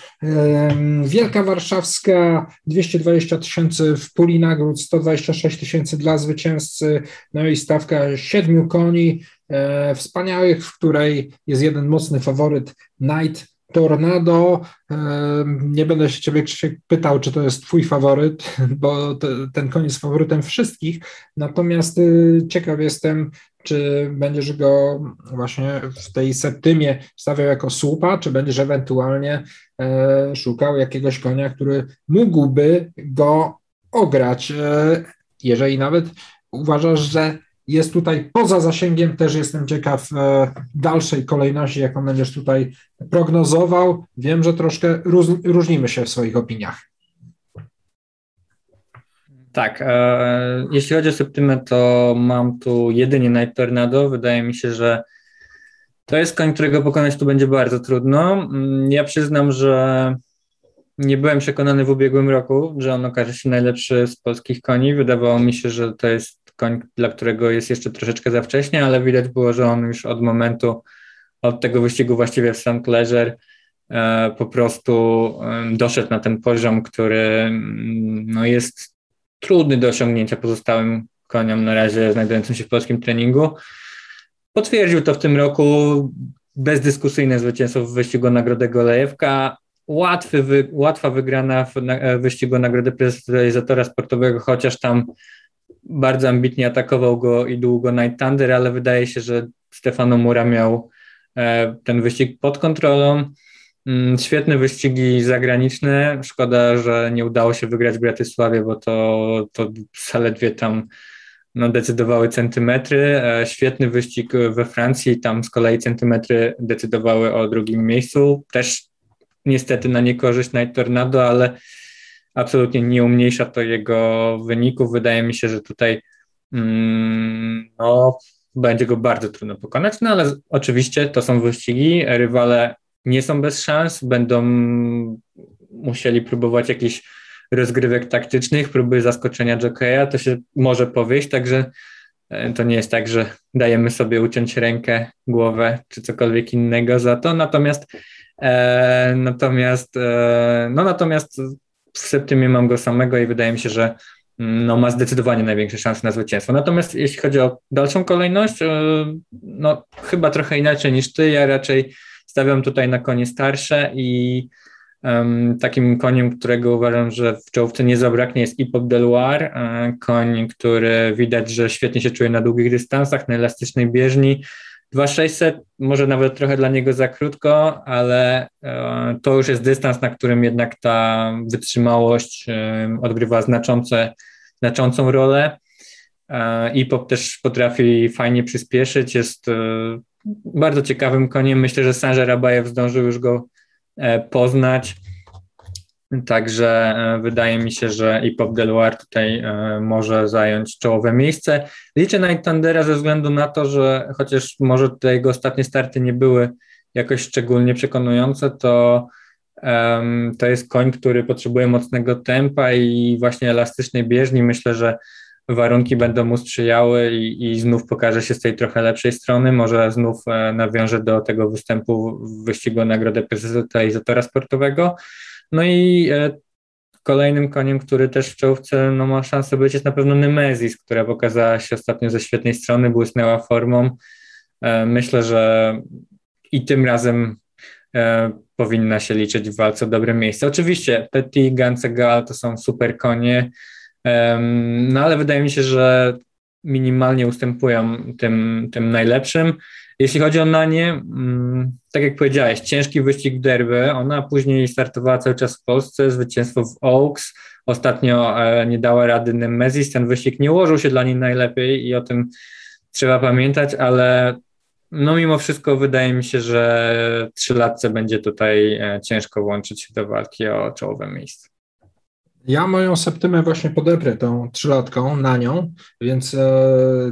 Wielka Warszawska, dwieście dwadzieścia tysięcy w puli nagród, sto dwadzieścia sześć tysięcy dla zwycięzcy, no i stawka siedmiu koni wspaniałych, w której jest jeden mocny faworyt, Night Tornado. Nie będę się ciebie, Krzysiek, pytał, czy to jest twój faworyt, bo ten koń jest faworytem wszystkich, natomiast ciekaw jestem, czy będziesz go właśnie w tej septymie stawiał jako słupa, czy będziesz ewentualnie e, szukał jakiegoś konia, który mógłby go ograć, e, jeżeli nawet uważasz, że jest tutaj poza zasięgiem. Też jestem ciekaw e, dalszej kolejności, jaką będziesz tutaj prognozował. Wiem, że troszkę róz, różnimy się w swoich opiniach. Tak, e, jeśli chodzi o septymę, to mam tu jedynie Night Tornado. Wydaje mi się, że to jest koń, którego pokonać tu będzie bardzo trudno. Ja przyznam, że nie byłem przekonany w ubiegłym roku, że on okaże się najlepszy z polskich koni. Wydawało mi się, że to jest koń, dla którego jest jeszcze troszeczkę za wcześnie, ale widać było, że on już od momentu, od tego wyścigu właściwie w Saint Leger e, po prostu e, doszedł na ten poziom, który no, jest trudny do osiągnięcia pozostałym koniom na razie znajdującym się w polskim treningu. Potwierdził to w tym roku bezdyskusyjne zwycięstwo w wyścigu Nagrodę Golejewka, łatwy wy, łatwa wygrana w na, wyścigu Nagrodę Realizatora Sportowego, chociaż tam bardzo ambitnie atakował go i długo Night Thunder, ale wydaje się, że Stefano Mura miał e, ten wyścig pod kontrolą. Świetne wyścigi zagraniczne, szkoda, że nie udało się wygrać w Bratysławie, bo to, to zaledwie tam no, decydowały centymetry. Świetny wyścig we Francji, tam z kolei centymetry decydowały o drugim miejscu, też niestety na niekorzyść Night Tornado, ale absolutnie nie umniejsza to jego wyników. Wydaje mi się, że tutaj mm, no, będzie go bardzo trudno pokonać, no ale oczywiście to są wyścigi, rywale nie są bez szans, będą musieli próbować jakichś rozgrywek taktycznych, próby zaskoczenia jokeja, to się może powieść, także to nie jest tak, że dajemy sobie uciąć rękę, głowę czy cokolwiek innego za to, natomiast e, natomiast e, no natomiast w septymie mam go samego i wydaje mi się, że no, ma zdecydowanie największe szanse na zwycięstwo. Natomiast jeśli chodzi o dalszą kolejność, e, no chyba trochę inaczej niż ty, ja raczej stawiam tutaj na konie starsze i um, takim koniem, którego uważam, że w czołówce nie zabraknie, jest Hip-Hop Deluar, koń, który widać, że świetnie się czuje na długich dystansach, na elastycznej bieżni. dwa tysiące sześćset, może nawet trochę dla niego za krótko, ale e, to już jest dystans, na którym jednak ta wytrzymałość e, odgrywa znaczące, znaczącą rolę. E, Hip-Hop też potrafi fajnie przyspieszyć, jest e, bardzo ciekawym koniem. Myślę, że Sanżer Abajew zdążył już go e, poznać. Także e, wydaje mi się, że Hip-Hop Deluar tutaj e, może zająć czołowe miejsce. Liczę na Night Thundera ze względu na to, że chociaż może te jego ostatnie starty nie były jakoś szczególnie przekonujące, to, e, to jest koń, który potrzebuje mocnego tempa i właśnie elastycznej bieżni. Myślę, że warunki będą mu sprzyjały i, i znów pokaże się z tej trochę lepszej strony, może znów e, nawiąże do tego występu w wyścigu o nagrodę prezentatora sportowego. No i e, kolejnym koniem, który też w czołówce no, ma szansę być, jest na pewno Nemezis, która pokazała się ostatnio ze świetnej strony, błysnęła formą. E, myślę, że i tym razem e, powinna się liczyć w walce o dobre miejsce. Oczywiście Petit, Gance Gal to są super konie, no ale wydaje mi się, że minimalnie ustępują tym, tym najlepszym. Jeśli chodzi o Nanię, tak jak powiedziałeś, ciężki wyścig derby, ona później startowała cały czas w Polsce, zwycięstwo w Oaks, ostatnio nie dała rady Nemezis, ten wyścig nie ułożył się dla niej najlepiej i o tym trzeba pamiętać, ale no mimo wszystko wydaje mi się, że trzylatce będzie tutaj ciężko włączyć się do walki o czołowe miejsce. Ja moją septymę właśnie podeprę tą trzylatką na nią, więc e,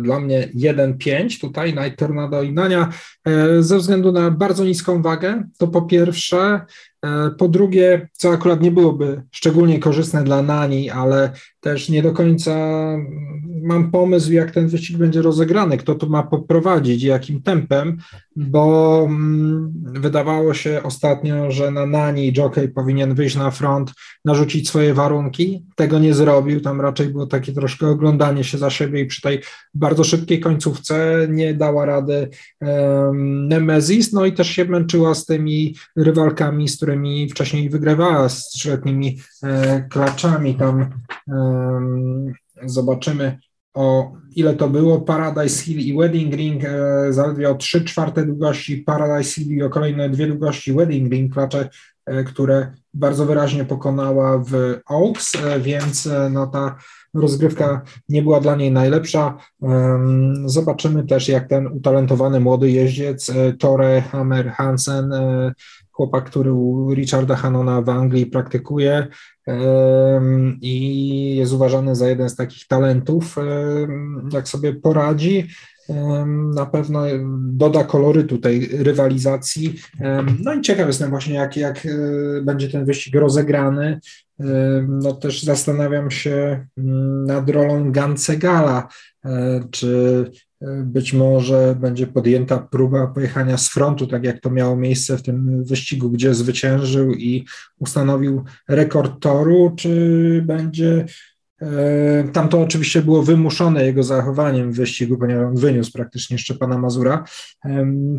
dla mnie jeden pięć tutaj na Tornado i Nania e, ze względu na bardzo niską wagę, to po pierwsze, e, po drugie, co akurat nie byłoby szczególnie korzystne dla Nani, ale też nie do końca mam pomysł, jak ten wyścig będzie rozegrany, kto to ma poprowadzić i jakim tempem, bo mm, wydawało się ostatnio, że na Nani jockey powinien wyjść na front, narzucić swoje warunki, tego nie zrobił, tam raczej było takie troszkę oglądanie się za siebie i przy tej bardzo szybkiej końcówce nie dała rady um, Nemezis, no i też się męczyła z tymi rywalkami, z którymi wcześniej wygrywała, z trzyletnimi e, klaczami tam um, zobaczymy o ile to było, Paradise Hill i Wedding Ring e, zaledwie o trzy czwarte długości Paradise Hill i o kolejne dwie długości Wedding Ring, klacze, e, które bardzo wyraźnie pokonała w Oaks, e, więc e, no, ta rozgrywka nie była dla niej najlepsza. E, zobaczymy też, jak ten utalentowany młody jeździec e, Tore Hammer Hansen, e, chłopak, który u Richarda Hannona w Anglii praktykuje i jest uważany za jeden z takich talentów, jak sobie poradzi, na pewno doda kolorytu tej rywalizacji. No i ciekaw jestem właśnie, jak, jak będzie ten wyścig rozegrany. No też zastanawiam się nad rolą Gancegala, czy być może będzie podjęta próba pojechania z frontu, tak jak to miało miejsce w tym wyścigu, gdzie zwyciężył i ustanowił rekord toru, czy będzie... Tam to oczywiście było wymuszone jego zachowaniem w wyścigu, ponieważ on wyniósł praktycznie Szczepana Mazura,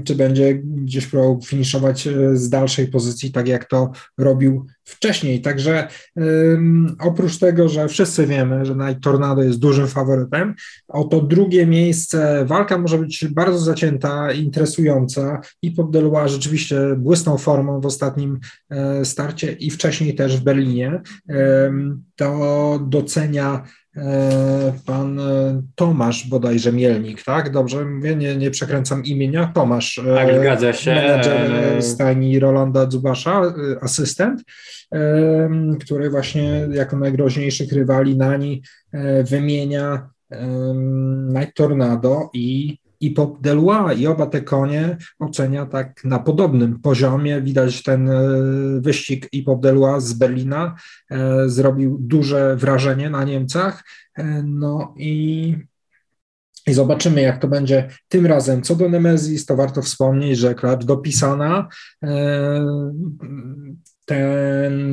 czy będzie gdzieś próbował finiszować z dalszej pozycji, tak jak to robił wcześniej. Także um, oprócz tego, że wszyscy wiemy, że Night Tornado jest dużym faworytem, o to drugie miejsce walka może być bardzo zacięta, interesująca i Poddeloa rzeczywiście błysnął formą w ostatnim e, starcie i wcześniej też w Berlinie. E, to docenia e, pan e, Tomasz bodajże Mielnik, tak? Dobrze mówię, nie, nie przekręcam imienia. Tomasz, e, tak, zgadza się. Menedżer e, stajni Rolanda Dzubasza, e, asystent, e, który właśnie jako najgroźniejszych rywali Nani e, wymienia e, Night Tornado i i Pop Delois, i oba te konie ocenia tak na podobnym poziomie. Widać ten wyścig i Pop Delois z Berlina e, zrobił duże wrażenie na Niemcach, e, no i, i zobaczymy, jak to będzie tym razem. Co do Nemezis, to warto wspomnieć, że klacz dopisana, e, ten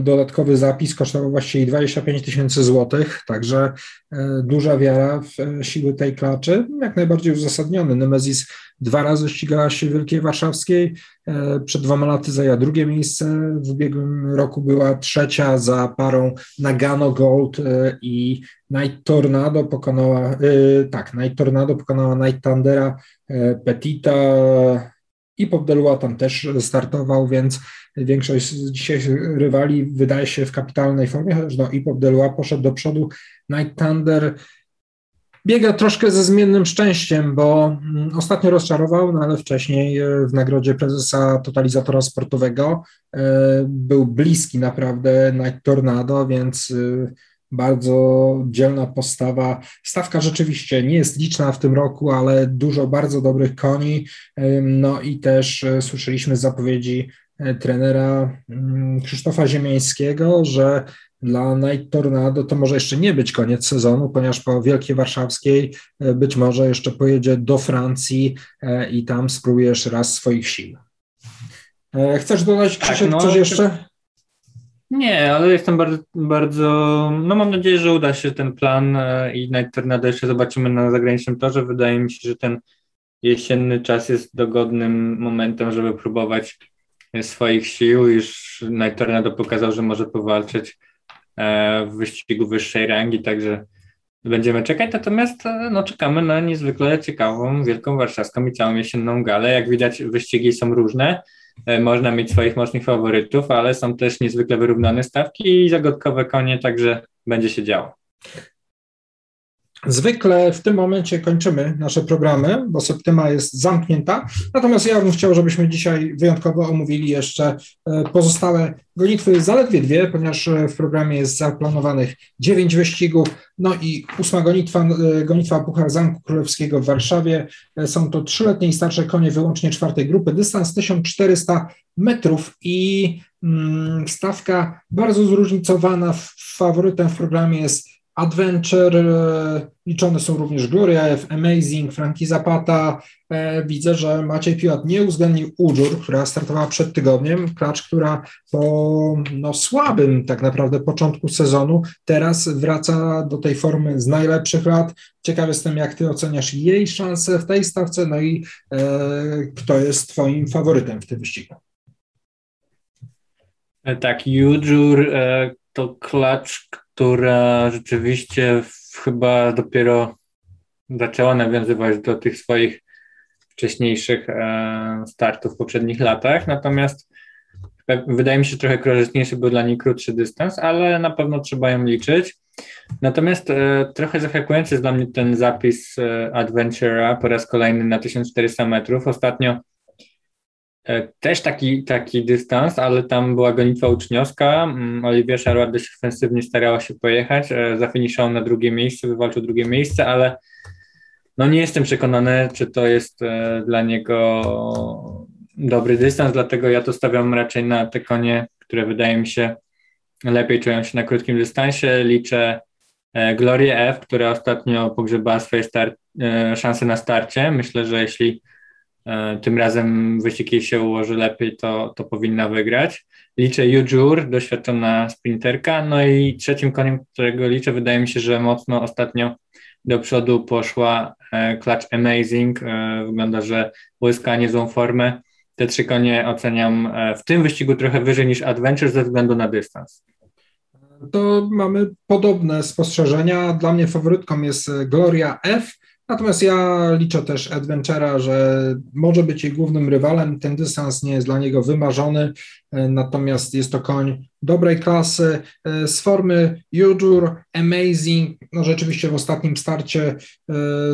dodatkowy zapis kosztował właściwie dwadzieścia pięć tysięcy złotych, także y, duża wiara w y, siły tej klaczy, jak najbardziej uzasadniony. Nemezis dwa razy ścigała się w Wielkiej Warszawskiej, y, przed dwoma laty zajęła drugie miejsce, w ubiegłym roku była trzecia za parą Nagano Gold y, i Night Tornado pokonała, y, tak, Night Tornado pokonała Night Thundera, y, Petita i Pop Delua tam też startował, więc większość z dzisiejszych rywali wydaje się w kapitalnej formie, chociaż no i Pop Delua poszedł do przodu. Night Thunder biega troszkę ze zmiennym szczęściem, bo ostatnio rozczarował, no ale wcześniej w nagrodzie prezesa totalizatora sportowego był bliski naprawdę Night Tornado, więc bardzo dzielna postawa. Stawka rzeczywiście nie jest liczna w tym roku, ale dużo bardzo dobrych koni. No i też słyszeliśmy z zapowiedzi trenera Krzysztofa Ziemiańskiego, że Dla Night Tornado to może jeszcze nie być koniec sezonu, ponieważ po Wielkiej Warszawskiej być może jeszcze pojedzie do Francji i tam spróbuje jeszcze raz swoich sił. Chcesz dodać, Krzysiek, tak, no, coś jeszcze? Nie, ale jestem bardzo, bardzo, no mam nadzieję, że uda się ten plan i Night Tornado jeszcze zobaczymy na zagranicznym torze. Wydaje mi się, że ten jesienny czas jest dogodnym momentem, żeby próbować swoich sił. Już Night Tornado pokazał, że może powalczyć w wyścigu wyższej rangi, także będziemy czekać, natomiast no, czekamy na niezwykle ciekawą Wielką Warszawską i całą jesienną galę. Jak widać, wyścigi są różne, można mieć swoich mocnych faworytów, ale są też niezwykle wyrównane stawki i zagadkowe konie, także będzie się działo. Zwykle w tym momencie kończymy nasze programy, bo Septyma jest zamknięta, natomiast ja bym chciał, żebyśmy dzisiaj wyjątkowo omówili jeszcze pozostałe gonitwy, zaledwie dwie, ponieważ w programie jest zaplanowanych dziewięć wyścigów, no i ósma gonitwa, gonitwa Puchar Zamku Królewskiego w Warszawie. Są to trzyletnie i starsze konie wyłącznie czwartej grupy, dystans tysiąc czterysta metrów i mm, stawka bardzo zróżnicowana. Faworytem w programie jest Adventure, liczone są również Gloria F, Amazing, Franki Zapata. Widzę, że Maciej Piłat nie uwzględnił Udżur, która startowała przed tygodniem, klacz, która po no, słabym tak naprawdę początku sezonu teraz wraca do tej formy z najlepszych lat. Ciekaw jestem, jak ty oceniasz jej szanse w tej stawce, no i e, kto jest twoim faworytem w tym wyścigu. Tak, Udżur e, to klacz, która rzeczywiście chyba dopiero zaczęła nawiązywać do tych swoich wcześniejszych startów w poprzednich latach, natomiast wydaje mi się trochę korzystniejszy był dla niej krótszy dystans, ale na pewno trzeba ją liczyć. Natomiast trochę zaskakujący jest dla mnie ten zapis Adventura po raz kolejny na tysiąc czterysta metrów. Ostatnio też taki, taki dystans, ale tam była gonitwa uczniowska. Olivier Charlois dość ofensywnie starała się pojechać, zafiniszował na drugie miejsce, wywalczył drugie miejsce, ale no nie jestem przekonany, czy to jest dla niego dobry dystans, dlatego ja to stawiam raczej na te konie, które wydaje mi się lepiej czują się na krótkim dystansie. Liczę Glorię F, która ostatnio pogrzebała swoje star- szanse na starcie. Myślę, że jeśli tym razem wyścig jej się ułoży lepiej, to, to powinna wygrać. Liczę Udżur, doświadczona sprinterka, no i trzecim koniem, którego liczę, wydaje mi się, że mocno ostatnio do przodu poszła klacz Amazing, wygląda, że łyska niezłą formę. Te trzy konie oceniam w tym wyścigu trochę wyżej niż Adventure ze względu na dystans. To mamy podobne spostrzeżenia, dla mnie faworytką jest Gloria F. Natomiast ja liczę też Adventura, że może być jej głównym rywalem. Ten dystans nie jest dla niego wymarzony, natomiast jest to koń dobrej klasy. Z formy Udżur, Amazing, no rzeczywiście w ostatnim starcie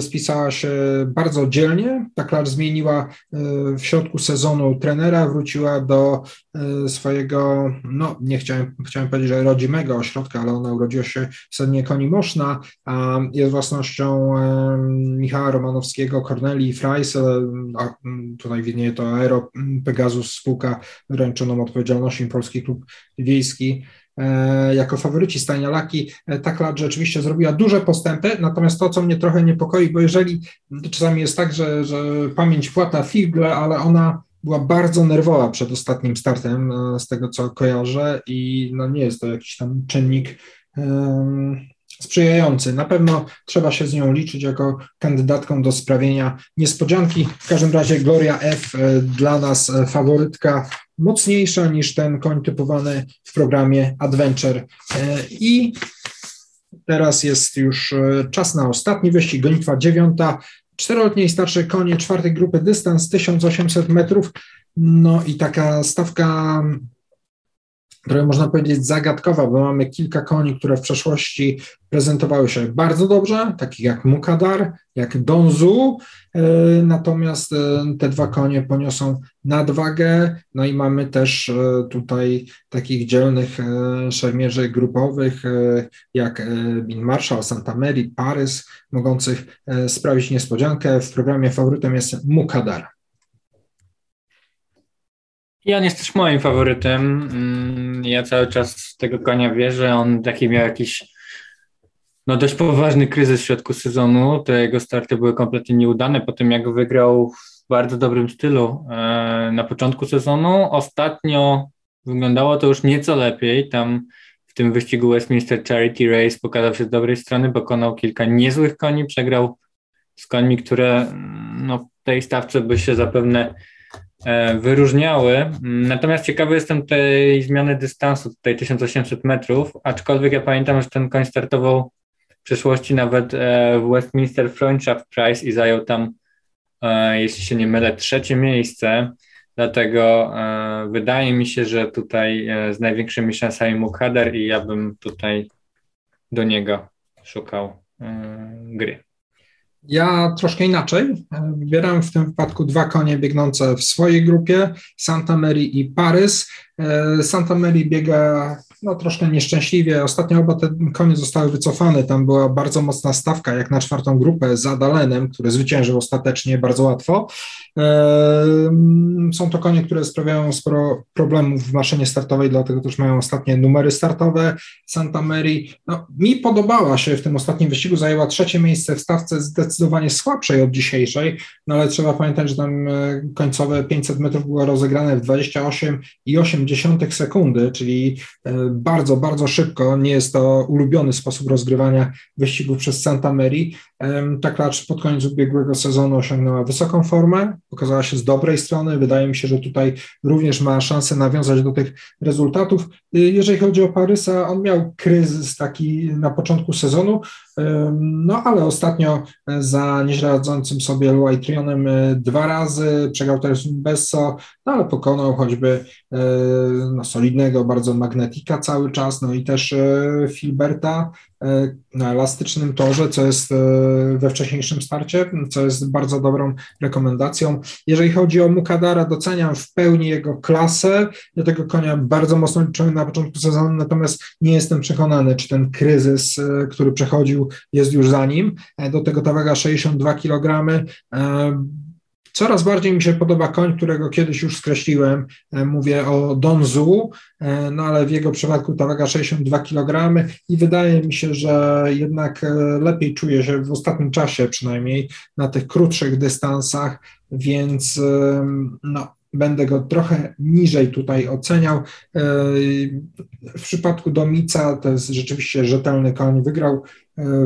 spisała się bardzo dzielnie. Ta klacz zmieniła w środku sezonu trenera, wróciła do swojego, no nie chciałem, chciałem powiedzieć, że rodzimego ośrodka, ale ona urodziła się w Sednie Koni Moszna, a jest własnością Michała Romanowskiego, Kornelii i Frajs, tutaj widnieje to Aero Pegasus, spółka ograniczoną odpowiedzialnością Polski Klub Wiejski. Jako faworyci stajnia Laki, ta klacz rzeczywiście zrobiła duże postępy, natomiast to, co mnie trochę niepokoi, bo jeżeli czasami jest tak, że, że pamięć płata figle, ale ona była bardzo nerwowa przed ostatnim startem, z tego co kojarzę, i no nie jest to jakiś tam czynnik um, sprzyjający. Na pewno trzeba się z nią liczyć jako kandydatką do sprawienia niespodzianki. W każdym razie Gloria F. dla nas faworytka mocniejsza niż ten koń typowany w programie Adventure. I teraz jest już czas na ostatni wyścig, gonitwa dziewiąta, czteroletnie i starsze konie czwartej grupy, dystans tysiąc osiemset metrów, no i taka stawka trochę można powiedzieć zagadkowa, bo mamy kilka koni, które w przeszłości prezentowały się bardzo dobrze, takich jak Mukadar, jak Donzu, natomiast te dwa konie poniosą nadwagę, no i mamy też tutaj takich dzielnych szermierzy grupowych jak Bin Marshall, Santa Mary, Parys, mogących sprawić niespodziankę. W programie faworytem jest Mukadar. I on jest też moim faworytem. Ja cały czas w tego konia wierzę. On taki miał jakiś no dość poważny kryzys w środku sezonu. Te jego starty były kompletnie nieudane po tym, jak wygrał w bardzo dobrym stylu na początku sezonu. Ostatnio wyglądało to już nieco lepiej. Tam w tym wyścigu Westminster Charity Race pokazał się z dobrej strony, pokonał kilka niezłych koni, przegrał z końmi, które no, w tej stawce by się zapewne wyróżniały. Natomiast ciekawy jestem tej zmiany dystansu, tutaj tysiąc osiemset metrów, aczkolwiek ja pamiętam, że ten koń startował w przeszłości nawet w Westminster Freundschaft Prize i zajął tam, jeśli się nie mylę, trzecie miejsce, dlatego wydaje mi się, że tutaj z największymi szansami mógł Hadar i ja bym tutaj do niego szukał gry. Ja troszkę inaczej. Wybieram w tym wypadku dwa konie biegnące w swojej grupie, Santa Mary i Parys. Santa Mary biega no, troszkę nieszczęśliwie. Ostatnio oba te konie zostały wycofane. Tam była bardzo mocna stawka, jak na czwartą grupę z Adalenem, który zwyciężył ostatecznie bardzo łatwo. Są to konie, które sprawiają sporo problemów w maszynie startowej, dlatego też mają ostatnie numery startowe. Santa Mary no, mi podobała się w tym ostatnim wyścigu, zajęła trzecie miejsce w stawce zdecydowanie słabszej od dzisiejszej, no ale trzeba pamiętać, że tam końcowe pięćset metrów było rozegrane w dwadzieścia osiem i osiem dziesiątych sekundy, czyli bardzo, bardzo szybko. Nie jest to ulubiony sposób rozgrywania wyścigów przez Santa Mary. Ta klacz pod koniec ubiegłego sezonu osiągnęła wysoką formę, pokazała się z dobrej strony. Wydaje mi się, że tutaj również ma szansę nawiązać do tych rezultatów. Jeżeli chodzi o Parysa, on miał kryzys taki na początku sezonu, no ale ostatnio za nieźle radzącym sobie Luaitrionem dwa razy, przegrał też Besso, no ale pokonał choćby no, solidnego, bardzo Magnetika cały czas, no i też Filiberta na elastycznym torze, co jest we wcześniejszym starcie, co jest bardzo dobrą rekomendacją. Jeżeli chodzi o Mukadara, doceniam w pełni jego klasę. Ja tego konia bardzo mocno liczyłem na początku sezonu, natomiast nie jestem przekonany, czy ten kryzys, który przechodził, jest już za nim. Do tego ta waga sześćdziesiąt dwa kilogramy. Coraz bardziej mi się podoba koń, którego kiedyś już skreśliłem. Mówię o Donzu, no ale w jego przypadku ta waga sześćdziesiąt dwa kilogramy i wydaje mi się, że jednak lepiej czuje się w ostatnim czasie przynajmniej na tych krótszych dystansach, więc no, będę go trochę niżej tutaj oceniał. W przypadku Domica to jest rzeczywiście rzetelny koń, wygrał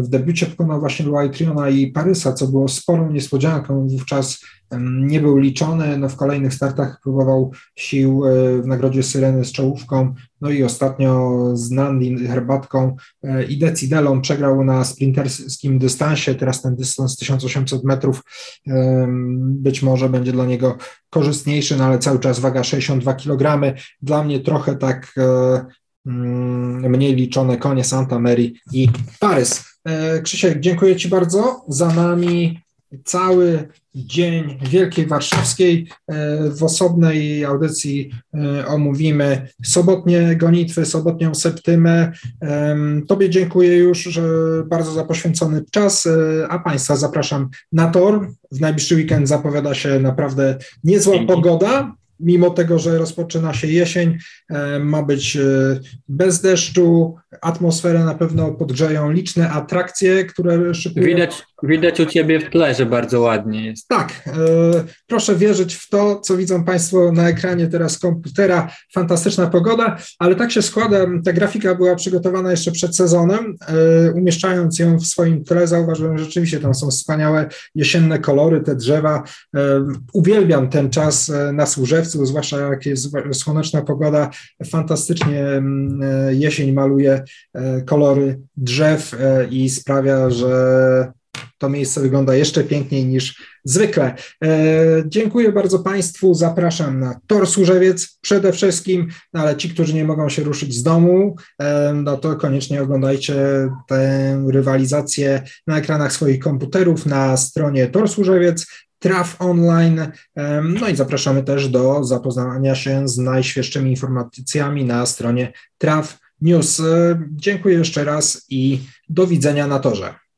w debiucie, pokonał właśnie Luaitriona i Parysa, co było sporą niespodzianką, wówczas nie był liczony, no w kolejnych startach próbował sił w nagrodzie Syreny z czołówką, no i ostatnio z Nandi Herbatką i Decidelą przegrał na sprinterskim dystansie, teraz ten dystans tysiąc osiemset metrów być może będzie dla niego korzystniejszy, no ale cały czas waga sześćdziesiąt dwa kilogramy, dla mnie trochę tak mniej liczone konie Santa Mary i Parys. Krzysiek, dziękuję Ci bardzo. Za nami cały dzień Wielkiej Warszawskiej. W osobnej audycji omówimy sobotnie gonitwy, sobotnią septymę. Tobie dziękuję już bardzo za poświęcony czas, a Państwa zapraszam na tor. W najbliższy weekend zapowiada się naprawdę niezła Dzięki. pogoda. Mimo tego, że rozpoczyna się jesień, ma być bez deszczu, atmosferę na pewno podgrzeją liczne atrakcje, które szykują. Widać, widać u Ciebie w tle, że bardzo ładnie jest. Tak, proszę wierzyć w to, co widzą Państwo na ekranie teraz komputera. Fantastyczna pogoda, ale tak się składa, ta grafika była przygotowana jeszcze przed sezonem. Umieszczając ją w swoim tle, zauważyłem, że rzeczywiście tam są wspaniałe jesienne kolory, te drzewa. Uwielbiam ten czas na Służewcu, zwłaszcza jak jest słoneczna pogoda, fantastycznie jesień maluje kolory drzew i sprawia, że to miejsce wygląda jeszcze piękniej niż zwykle. Dziękuję bardzo Państwu, zapraszam na tor Służewiec przede wszystkim, no ale ci, którzy nie mogą się ruszyć z domu, no to koniecznie oglądajcie tę rywalizację na ekranach swoich komputerów na stronie Tor Służewiec, Traf Online, no i zapraszamy też do zapoznania się z najświeższymi informacjami na stronie Traf News. Dziękuję jeszcze raz i do widzenia na torze.